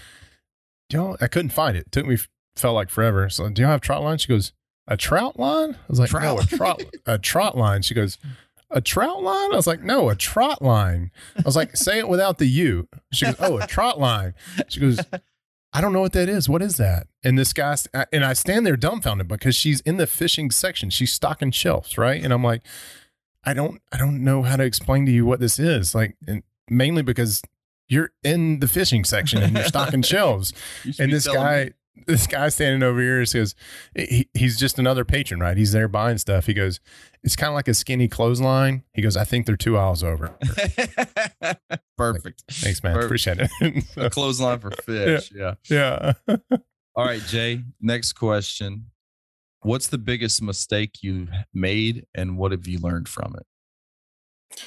do y'all, I couldn't find it. It took me felt like forever. So do y'all have trout line? She goes, a trout line? I was like, trout. No, a trout a trout line. She goes, a trout line? I was like, no, a trot line. I was like, say it without the U. She goes, oh, a trot line. She goes, I don't know what that is. What is that? And this guy, and I stand there dumbfounded because she's in the fishing section. She's stocking shelves, right? And I'm like, I don't, I don't know how to explain to you what this is. Like, and mainly because you're in the fishing section and you're stocking shelves. You and this guy, me. this guy standing over here says, he, he's just another patron, right? He's there buying stuff. He goes, it's kind of like a skinny clothesline. He goes, I think they're two aisles over. Perfect. Thanks, man. Perfect. Appreciate it. So. A clothesline for fish. Yeah. Yeah. yeah. All right, Jay, next question. What's the biggest mistake you made and what have you learned from it?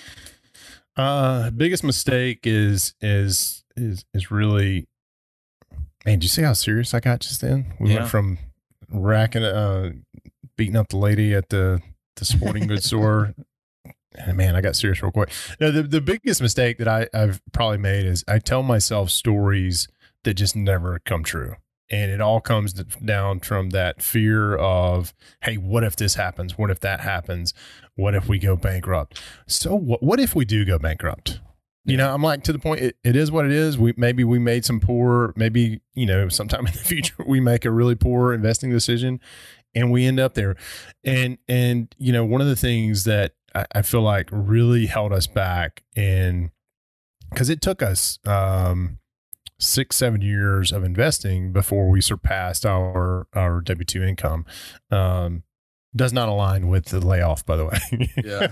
Uh, biggest mistake is, is, is, is really, man, did you see how serious I got just then? We yeah. went from racking, uh, beating up the lady at the, the sporting goods store. And man, I got serious real quick. No, the, the biggest mistake that I, I've probably made is I tell myself stories that just never come true. And it all comes down from that fear of, hey, what if this happens? What if that happens? What if we go bankrupt? So what, what if we do go bankrupt? You know, I'm like, to the point, it, it is what it is. We maybe we made some poor, maybe, you know, sometime in the future, we make a really poor investing decision and we end up there. And, and, you know, one of the things that I, I feel like really held us back, and because it took us um, six, seven years of investing before we surpassed our, our W two income. Um, Does not align with the layoff, by the way. Yeah.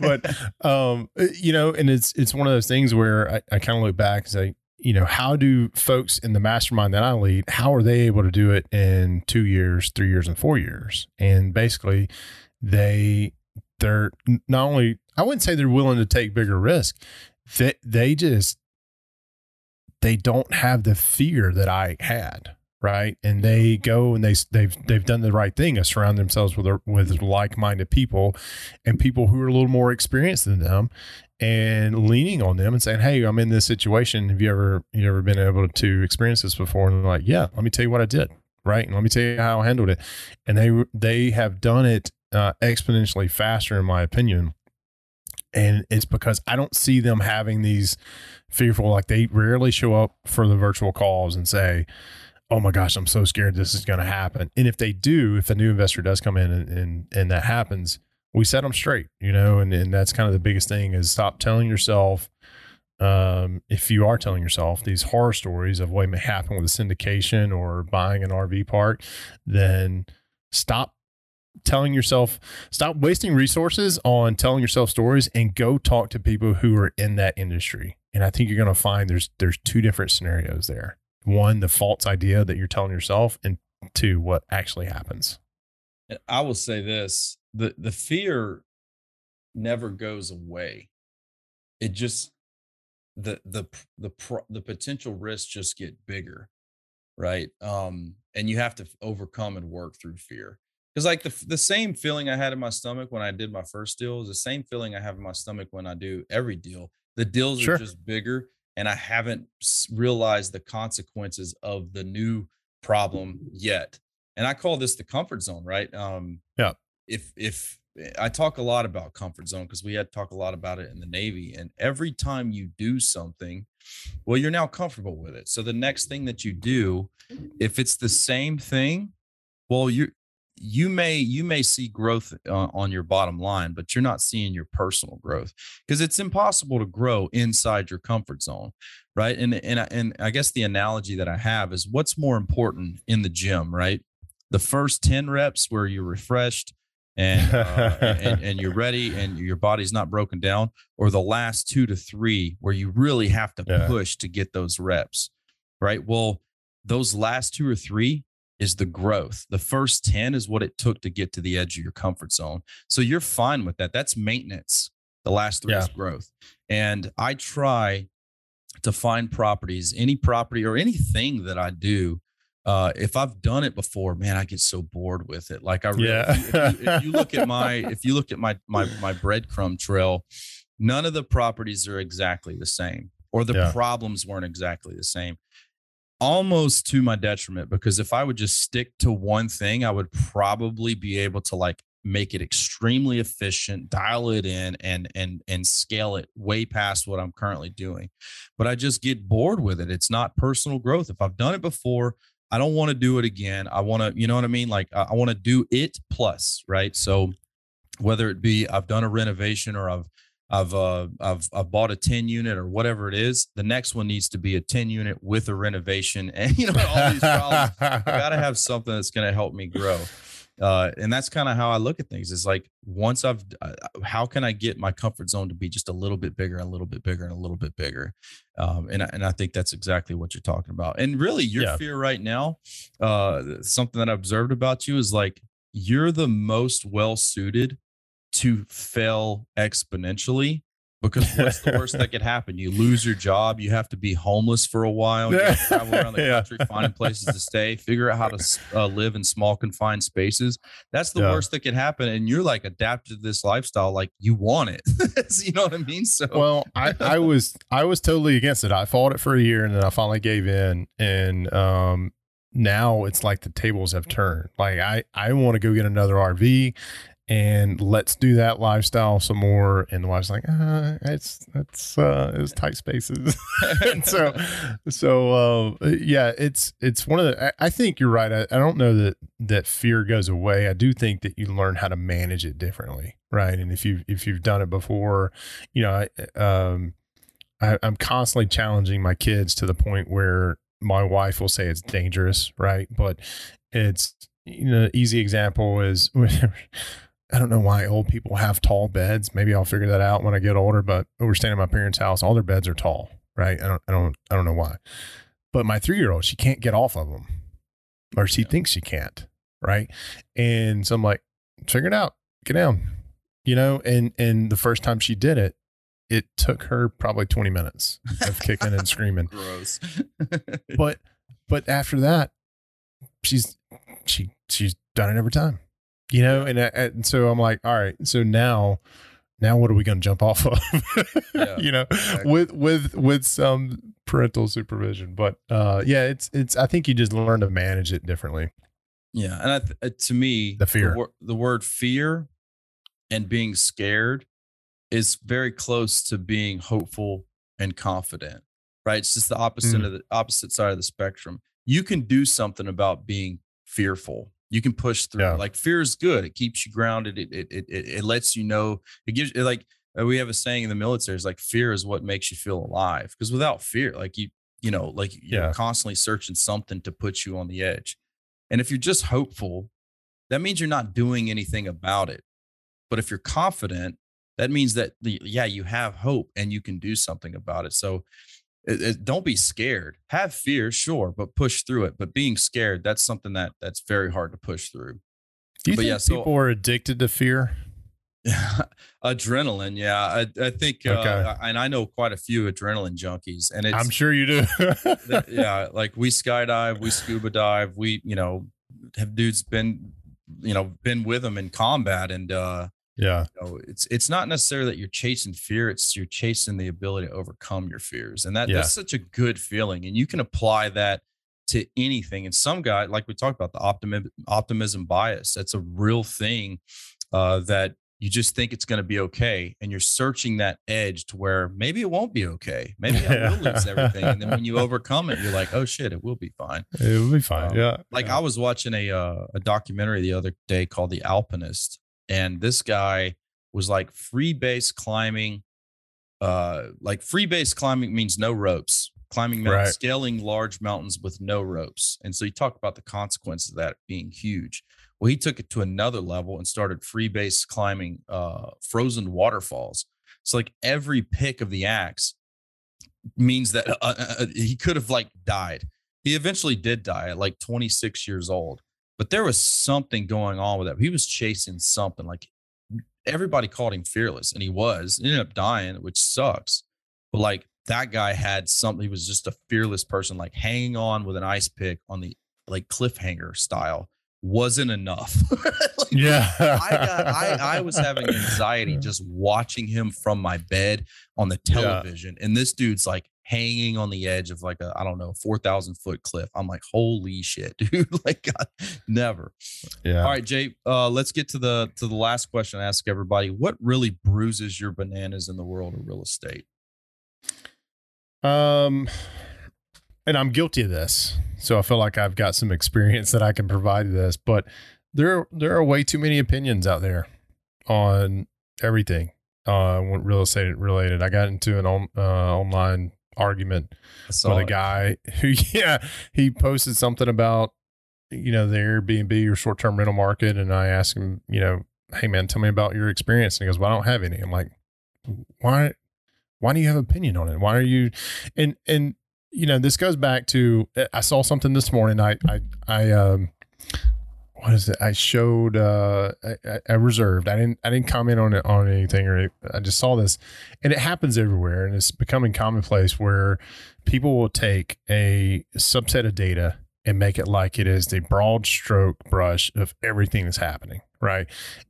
But, um, you know, and it's, it's one of those things where I, I kind of look back and say, you know, how do folks in the mastermind that I lead, how are they able to do it in two years, three years, and four years? And basically they, they're not only, I wouldn't say they're willing to take bigger risk. They, they just, they don't have the fear that I had. Right. And they go and they, they've, they've done the right thing and surround themselves with, with like-minded people and people who are a little more experienced than them and leaning on them and saying, hey, I'm in this situation. Have you ever, you ever been able to experience this before? And they're like, yeah, let me tell you what I did. Right. And let me tell you how I handled it. And they, they have done it uh, exponentially faster, in my opinion. And it's because I don't see them having these fearful, like they rarely show up for the virtual calls and say, oh my gosh, I'm so scared this is going to happen. And if they do, if a new investor does come in and, and, and that happens, we set them straight, you know, and, and that's kind of the biggest thing is stop telling yourself, um, if you are telling yourself these horror stories of what may happen with a syndication or buying an R V park, then stop telling yourself, stop wasting resources on telling yourself stories and go talk to people who are in that industry. And I think you're going to find there's, there's two different scenarios there. One, the false idea that you're telling yourself, and two, what actually happens. I will say this, the, the fear never goes away. It just, the, the, the, the potential risks just get bigger. Right. Um, and you have to overcome and work through fear. Cause like the, the same feeling I had in my stomach when I did my first deal is the same feeling I have in my stomach when I do every deal. The deals sure. are just bigger, and I haven't realized the consequences of the new problem yet. And I call this the comfort zone, right? Um, yeah. If, if I talk a lot about comfort zone, cause we had to talk a lot about it in the Navy, and every time you do something, well, you're now comfortable with it. So the next thing that you do, if it's the same thing, well, you, you may, you may see growth uh, on your bottom line, but you're not seeing your personal growth, because it's impossible to grow inside your comfort zone. Right. And, and, I, and I guess the analogy that I have is what's more important in the gym, right? The first ten reps where you're refreshed and, uh, and, and you're ready and your body's not broken down, or the last two to three where you really have to yeah. push to get those reps, right? Well, those last two or three is the growth. The first ten is what it took to get to the edge of your comfort zone. So you're fine with that. That's maintenance. The last three yeah. is growth. And I try to find properties, any property or anything that I do. Uh, if I've done it before, man, I get so bored with it. Like I really, yeah. if, you, if you look at my, if you look at my, my, my breadcrumb trail, none of the properties are exactly the same, or the yeah. problems weren't exactly the same. Almost to my detriment, because if I would just stick to one thing, I would probably be able to like make it extremely efficient, dial it in, and and and scale it way past what I'm currently doing. But I just get bored with it. It's not personal growth. If I've done it before, I don't want to do it again. I want to, you know what I mean? Like I, I want to do it plus, right? So whether it be I've done a renovation, or I've I've, uh, I've, I've bought a ten unit or whatever it is. The next one needs to be a ten unit with a renovation, and you know, all these problems. I gotta have something that's going to help me grow. Uh, and that's kind of how I look at things. It's like, once I've, uh, how can I get my comfort zone to be just a little bit bigger, a little bit bigger, and a little bit bigger. Um, and I, and I think that's exactly what you're talking about. And really your yeah. fear right now, uh, something that I observed about you is like, you're the most well-suited to fail exponentially, because what's the worst that could happen? You lose your job. You have to be homeless for a while. You have to travel around the yeah. country, finding places to stay, figure out how to uh, live in small confined spaces. That's the yeah. worst that could happen. And you're like adapted to this lifestyle. Like you want it. You know what I mean? So, well, I, I was, I was totally against it. I fought it for a year, and then I finally gave in. And, um, now it's like the tables have turned. Like I, I want to go get another R V, and let's do that lifestyle some more. And the wife's like, uh, it's, it's, uh, it's tight spaces. And so, so, uh, yeah, it's, it's one of the, I, I think you're right. I, I don't know that, that fear goes away. I do think that you learn how to manage it differently. Right. And if you, if you've done it before, you know, I, um, I, I'm constantly challenging my kids to the point where my wife will say it's dangerous. Right. But it's, you know, easy example is, I don't know why old people have tall beds. Maybe I'll figure that out when I get older, but we're staying at my parents' house. All their beds are tall, right? I don't, I don't, I don't know why, but my three-year-old, she can't get off of them, or she yeah. thinks she can't. Right. And so I'm like, figure it out, get down, you know? And, and the first time she did it, it took her probably twenty minutes of kicking and screaming. Gross. but, but after that, she's, she, she's done it every time, you know? And, I, and so I'm like, all right, so now, now what are we going to jump off of, yeah, you know, exactly. with, with, with some parental supervision, but, uh, yeah, it's, it's, I think you just learn to manage it differently. Yeah. And I, th- to me, the fear, the, wor- the word fear and being scared is very close to being hopeful and confident, right? It's just the opposite mm. of the opposite side of the spectrum. You can do something about being fearful. You can push through. Yeah. Like fear is good. It keeps you grounded. It, it, it, it lets you know, it gives you like, we have a saying in the military is like, fear is what makes you feel alive. Cause without fear, like you, you know, like you're yeah. constantly searching something to put you on the edge. And if you're just hopeful that means you're not doing anything about it. But if you're confident, that means that, the, yeah, you have hope and you can do something about it. So it, it, don't be scared. Have fear, sure, but push through it. But being scared, that's something that that's very hard to push through. Do you but think yeah, so, people are addicted to fear? Adrenaline. Yeah. I, I think, okay. uh, and I know quite a few adrenaline junkies, and it's, I'm sure you do. Yeah. Like we skydive, we scuba dive, we, you know, have dudes been, you know, been with them in combat, and, uh, yeah, you know, it's, it's not necessarily that you're chasing fear. It's you're chasing the ability to overcome your fears. And that yeah. that's such a good feeling. And you can apply that to anything. And some guy, like we talked about, the optimism, optimism bias, that's a real thing, uh, that, you just think it's going to be okay, and you're searching that edge to where maybe it won't be okay. Maybe I will lose everything, and then when you overcome it, you're like, "Oh shit, it will be fine." It will be fine. Um, yeah. Like yeah. I was watching a uh, a documentary the other day called The Alpinist, and this guy was like free base climbing. Uh, like free base climbing means no ropes. Climbing mountains, right. Scaling large mountains with no ropes, and so you talk about the consequences of that being huge. Well, he took it to another level and started free base climbing uh, frozen waterfalls. So like every pick of the axe means that uh, uh, he could have like died. He eventually did die at like twenty-six years old, but there was something going on with that. He was chasing something. Like everybody called him fearless, and he was. He ended up dying, which sucks. But like that guy had something. He was just a fearless person, like hanging on with an ice pick on the like cliffhanger style. Wasn't enough. Like, yeah. I, got, I I was having anxiety just watching him from my bed on the television. Yeah. And this dude's like hanging on the edge of like a, I don't know, four thousand foot cliff. I'm like, holy shit, dude. Like God, never. Yeah. All right, Jay, uh, let's get to the, to the last question I ask everybody. What really bruises your bananas in the world of real estate? Um, and I'm guilty of this, so I feel like I've got some experience that I can provide this, but there, there are way too many opinions out there on everything, uh, real estate related. I got into an on, uh, online argument with a guy who, yeah, he posted something about, you know, the Airbnb or short-term rental market. And I asked him, you know, hey man, tell me about your experience. And he goes, well, I don't have any. I'm like, why, why do you have an opinion on it? Why are you, and, and, you know, this goes back to, I saw something this morning. I, I, I, um, what is it? I showed, uh, I, I reserved. I didn't, I didn't comment on it, on anything, or I just saw this, and it happens everywhere. And it's becoming commonplace where people will take a subset of data and make it like it is the broad stroke brush of everything that's happening. Right.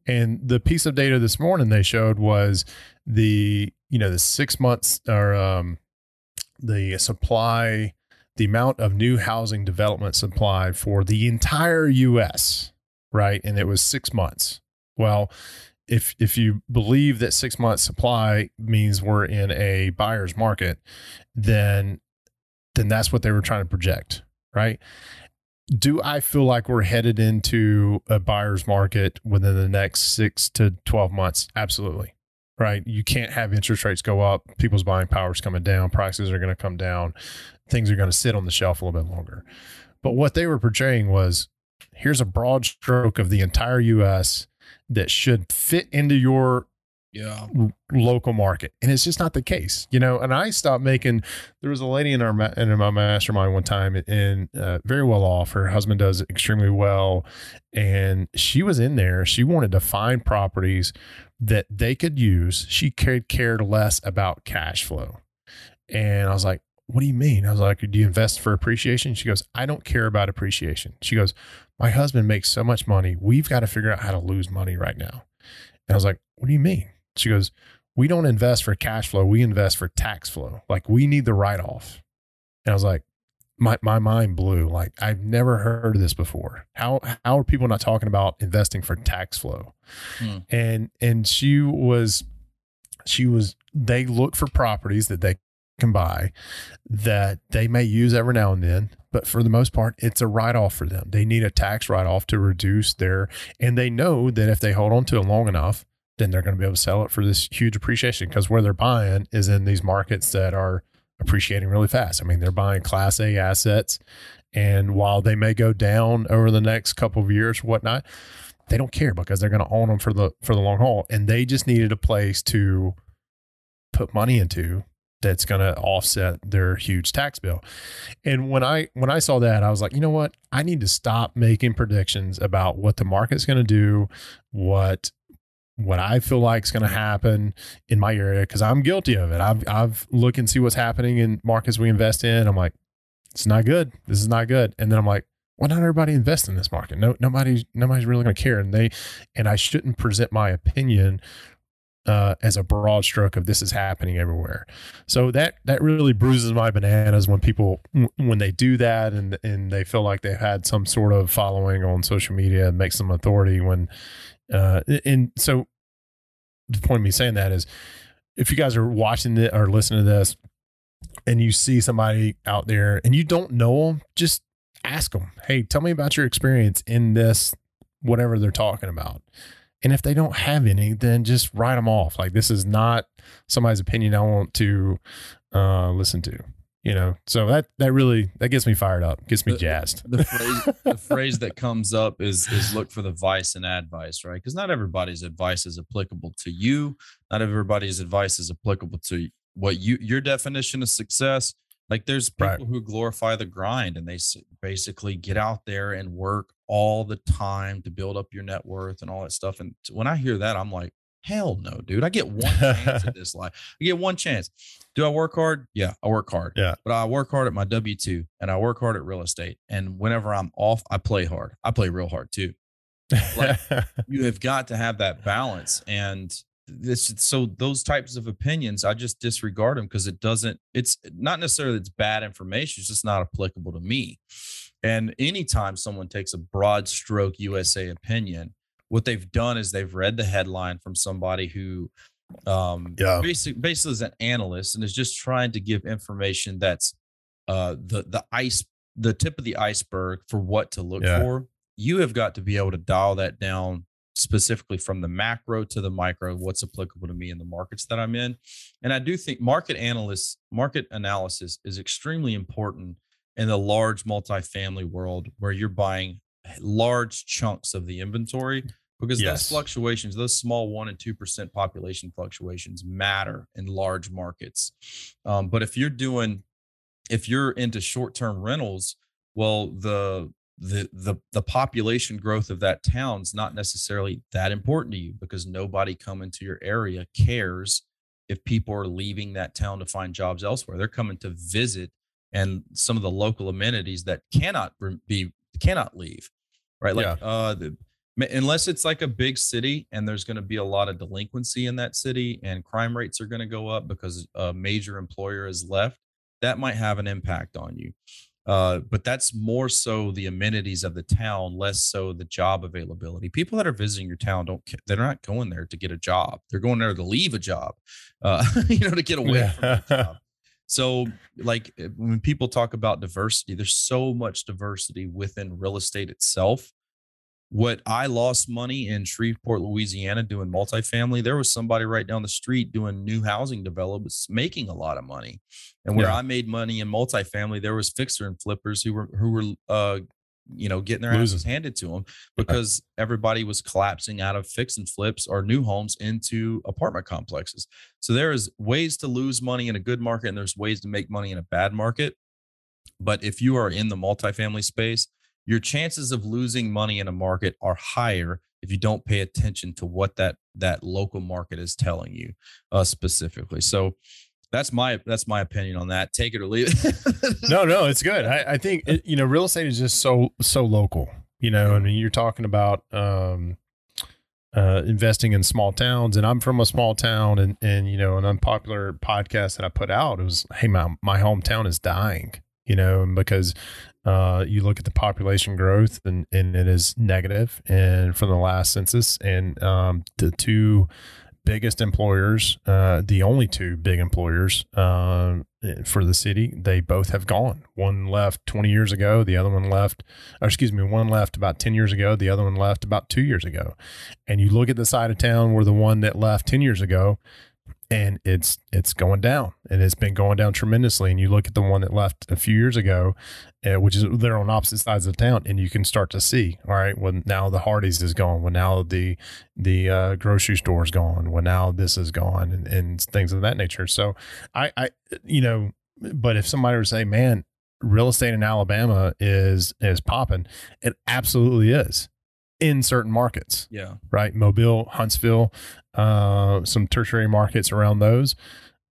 And the piece of data this morning they showed was the, you know, the six months or, um, the supply, the amount of new housing development supply for the entire U S, right? And it was six months. Well, if, if you believe that six months supply means we're in a buyer's market, then, then that's what they were trying to project, right? Do I feel like we're headed into a buyer's market within the next six to twelve months? Absolutely. Right. You can't have interest rates go up. People's buying power is coming down. Prices are going to come down. Things are going to sit on the shelf a little bit longer. But what they were portraying was, here's a broad stroke of the entire U S that should fit into your yeah. local market. And it's just not the case, you know, and I stopped making, there was a lady in our, in my mastermind one time, and uh, very well off. Her husband does extremely well. And she was in there. She wanted to find properties that they could use. She cared, cared less about cash flow. And I was like, what do you mean? I was like, do you invest for appreciation? She goes, I don't care about appreciation. She goes, my husband makes so much money. We've got to figure out how to lose money right now. And I was like, what do you mean? She goes, we don't invest for cash flow. We invest for tax flow. Like we need the write-off. And I was like, my, my mind blew. Like I've never heard of this before. How, how are people not talking about investing for tax flow? Hmm. And, and she was, she was, they look for properties that they can buy that they may use every now and then, but for the most part, it's a write-off for them. They need a tax write-off to reduce their, and they know that if they hold on to it long enough, then they're going to be able to sell it for this huge appreciation, because where they're buying is in these markets that are appreciating really fast. I mean, they're buying class A assets, and while they may go down over the next couple of years, whatnot, they don't care because they're going to own them for the, for the long haul. And they just needed a place to put money into that's going to offset their huge tax bill. And when I, when I saw that, I was like, you know what? I need to stop making predictions about what the market's going to do, what, what I feel like is going to happen in my area. Cause I'm guilty of it. I've, I've looked and see what's happening in markets we invest in. I'm like, it's not good. This is not good. And then I'm like, well, not everybody invests in this market. No, nobody's, nobody's really going to care. And they, and I shouldn't present my opinion Uh, as a broad stroke of this is happening everywhere. So that, that really bruises my bananas when people, when they do that and, and they feel like they've had some sort of following on social media and make some authority when, uh, and so the point of me saying that is if you guys are watching this or listening to this and you see somebody out there and you don't know them, just ask them, hey, tell me about your experience in this, whatever they're talking about. And if they don't have any, then just write them off. Like, this is not somebody's opinion I want to uh, listen to, you know? So that, that really, that gets me fired up, gets me the, jazzed. The phrase, the phrase that comes up is, is look for the vice in advice, right? Because not everybody's advice is applicable to you. Not everybody's advice is applicable to what you, your definition of success. Like, there's people right. who glorify the grind and they basically get out there and work all the time to build up your net worth and all that stuff. And when I hear that, I'm like, hell no, dude. I get one chance at this life. I get one chance. Do I work hard? Yeah, I work hard. Yeah. But I work hard at my W two and I work hard at real estate. And whenever I'm off, I play hard. I play real hard too. Like, you have got to have that balance. And This so those types of opinions, I just disregard them because it doesn't, it's not necessarily it's bad information. It's just not applicable to me. And anytime someone takes a broad stroke U S A opinion, what they've done is they've read the headline from somebody who um, yeah. basically, basically is an analyst and is just trying to give information that's uh, the, the ice, the tip of the iceberg for what to look yeah. for. You have got to be able to dial that down specifically from the macro to the micro, what's applicable to me in the markets that I'm in. And I do think market analysts, market analysis is extremely important in the large multifamily world where you're buying large chunks of the inventory, because yes. those fluctuations, those small one and two percent population fluctuations matter in large markets. Um, but if you're doing, if you're into short-term rentals, well, the, The, the the population growth of that town's not necessarily that important to you because nobody coming to your area cares if people are leaving that town to find jobs elsewhere. They're coming to visit and some of the local amenities that cannot be cannot leave, right? Like yeah. uh, the, unless it's like a big city and there's going to be a lot of delinquency in that city and crime rates are going to go up because a major employer has left, that might have an impact on you. Uh, but that's more so the amenities of the town, less so the job availability. People that are visiting your town don't, they're not going there to get a job. They're going there to leave a job, uh, you know, to get away yeah. from that job. So like when people talk about diversity, there's so much diversity within real estate itself. What I lost money in Shreveport, Louisiana doing multifamily, there was somebody right down the street doing new housing developments, making a lot of money. And where yeah. I made money in multifamily, there was fixer and flippers who were, who were, uh, you know, getting their asses handed to them because yeah. everybody was collapsing out of fix and flips or new homes into apartment complexes. So there is ways to lose money in a good market and there's ways to make money in a bad market. But if you are in the multifamily space, your chances of losing money in a market are higher if you don't pay attention to what that that local market is telling you uh, specifically. So that's my that's my opinion on that. Take it or leave it. no, no, it's good. I, I think it, you know, real estate is just so so local. You know, I mean, you're talking about um, uh, investing in small towns, and I'm from a small town, and and you know, an unpopular podcast that I put out, it was, hey, my my hometown is dying. You know, and because uh, you look at the population growth and, and it is negative and from the last census and um, the two biggest employers, uh, the only two big employers uh, for the city, they both have gone. One left twenty years ago. The other one left, or excuse me, one left about ten years ago. The other one left about two years ago. And you look at the side of town where the one that left ten years ago and it's it's going down, and it's been going down tremendously. And you look at the one that left a few years ago, uh, which is they're on opposite sides of town, and you can start to see, all right, well, now the Hardee's is gone, well, now the the uh, grocery store is gone, well, now this is gone, and, and things of that nature. So I, I, you know, but if somebody were to say, man, real estate in Alabama is is popping, it absolutely is. In certain markets. Yeah. Right. Mobile, Huntsville, uh, some tertiary markets around those.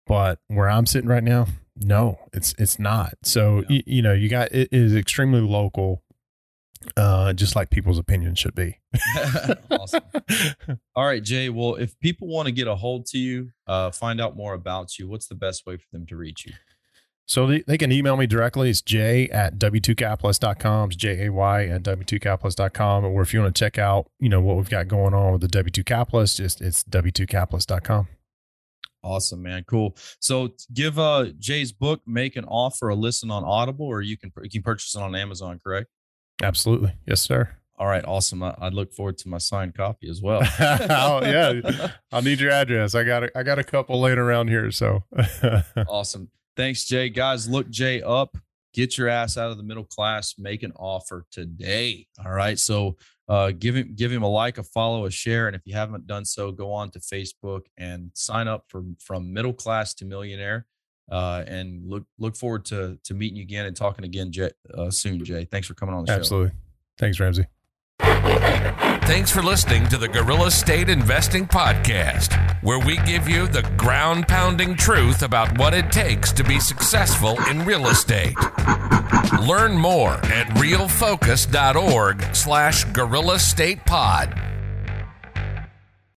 But where I'm sitting right now, no, it's, it's not. So, yeah. y- you know, you got, it is extremely local, uh, just like people's opinions should be. Awesome. All right, Jay. Well, if people want to get a hold to you, uh, find out more about you, what's the best way for them to reach you? So they, they can email me directly. It's Jay at W two capitalist dot com. It's J A Y at W two capitalist dot com. Or if you want to check out, you know, what we've got going on with the W two Capitalist, just it's W two capitalist dot com. Awesome, man. Cool. So give uh, Jay's book, Make an Offer, a listen on Audible, or you can, you can purchase it on Amazon, correct? Absolutely. Yes, sir. All right. Awesome. I, I look forward to my signed copy as well. Oh, yeah. I'll need your address. I got a, I got a couple laying around here. So awesome. Thanks, Jay. Guys, look Jay up. Get your ass out of the middle class. Make an offer today. All right. So uh, give him give him a like, a follow, a share. And if you haven't done so, go on to Facebook and sign up for From Middle Class to Millionaire. Uh, and look look forward to to meeting you again and talking again Jay, uh, soon, Jay. Thanks for coming on the show. Absolutely. Thanks, Ramsey. Thanks for listening to the Gorilla State Investing Podcast, where we give you the ground-pounding truth about what it takes to be successful in real estate. Learn more at real focus dot org slash gorilla state pod.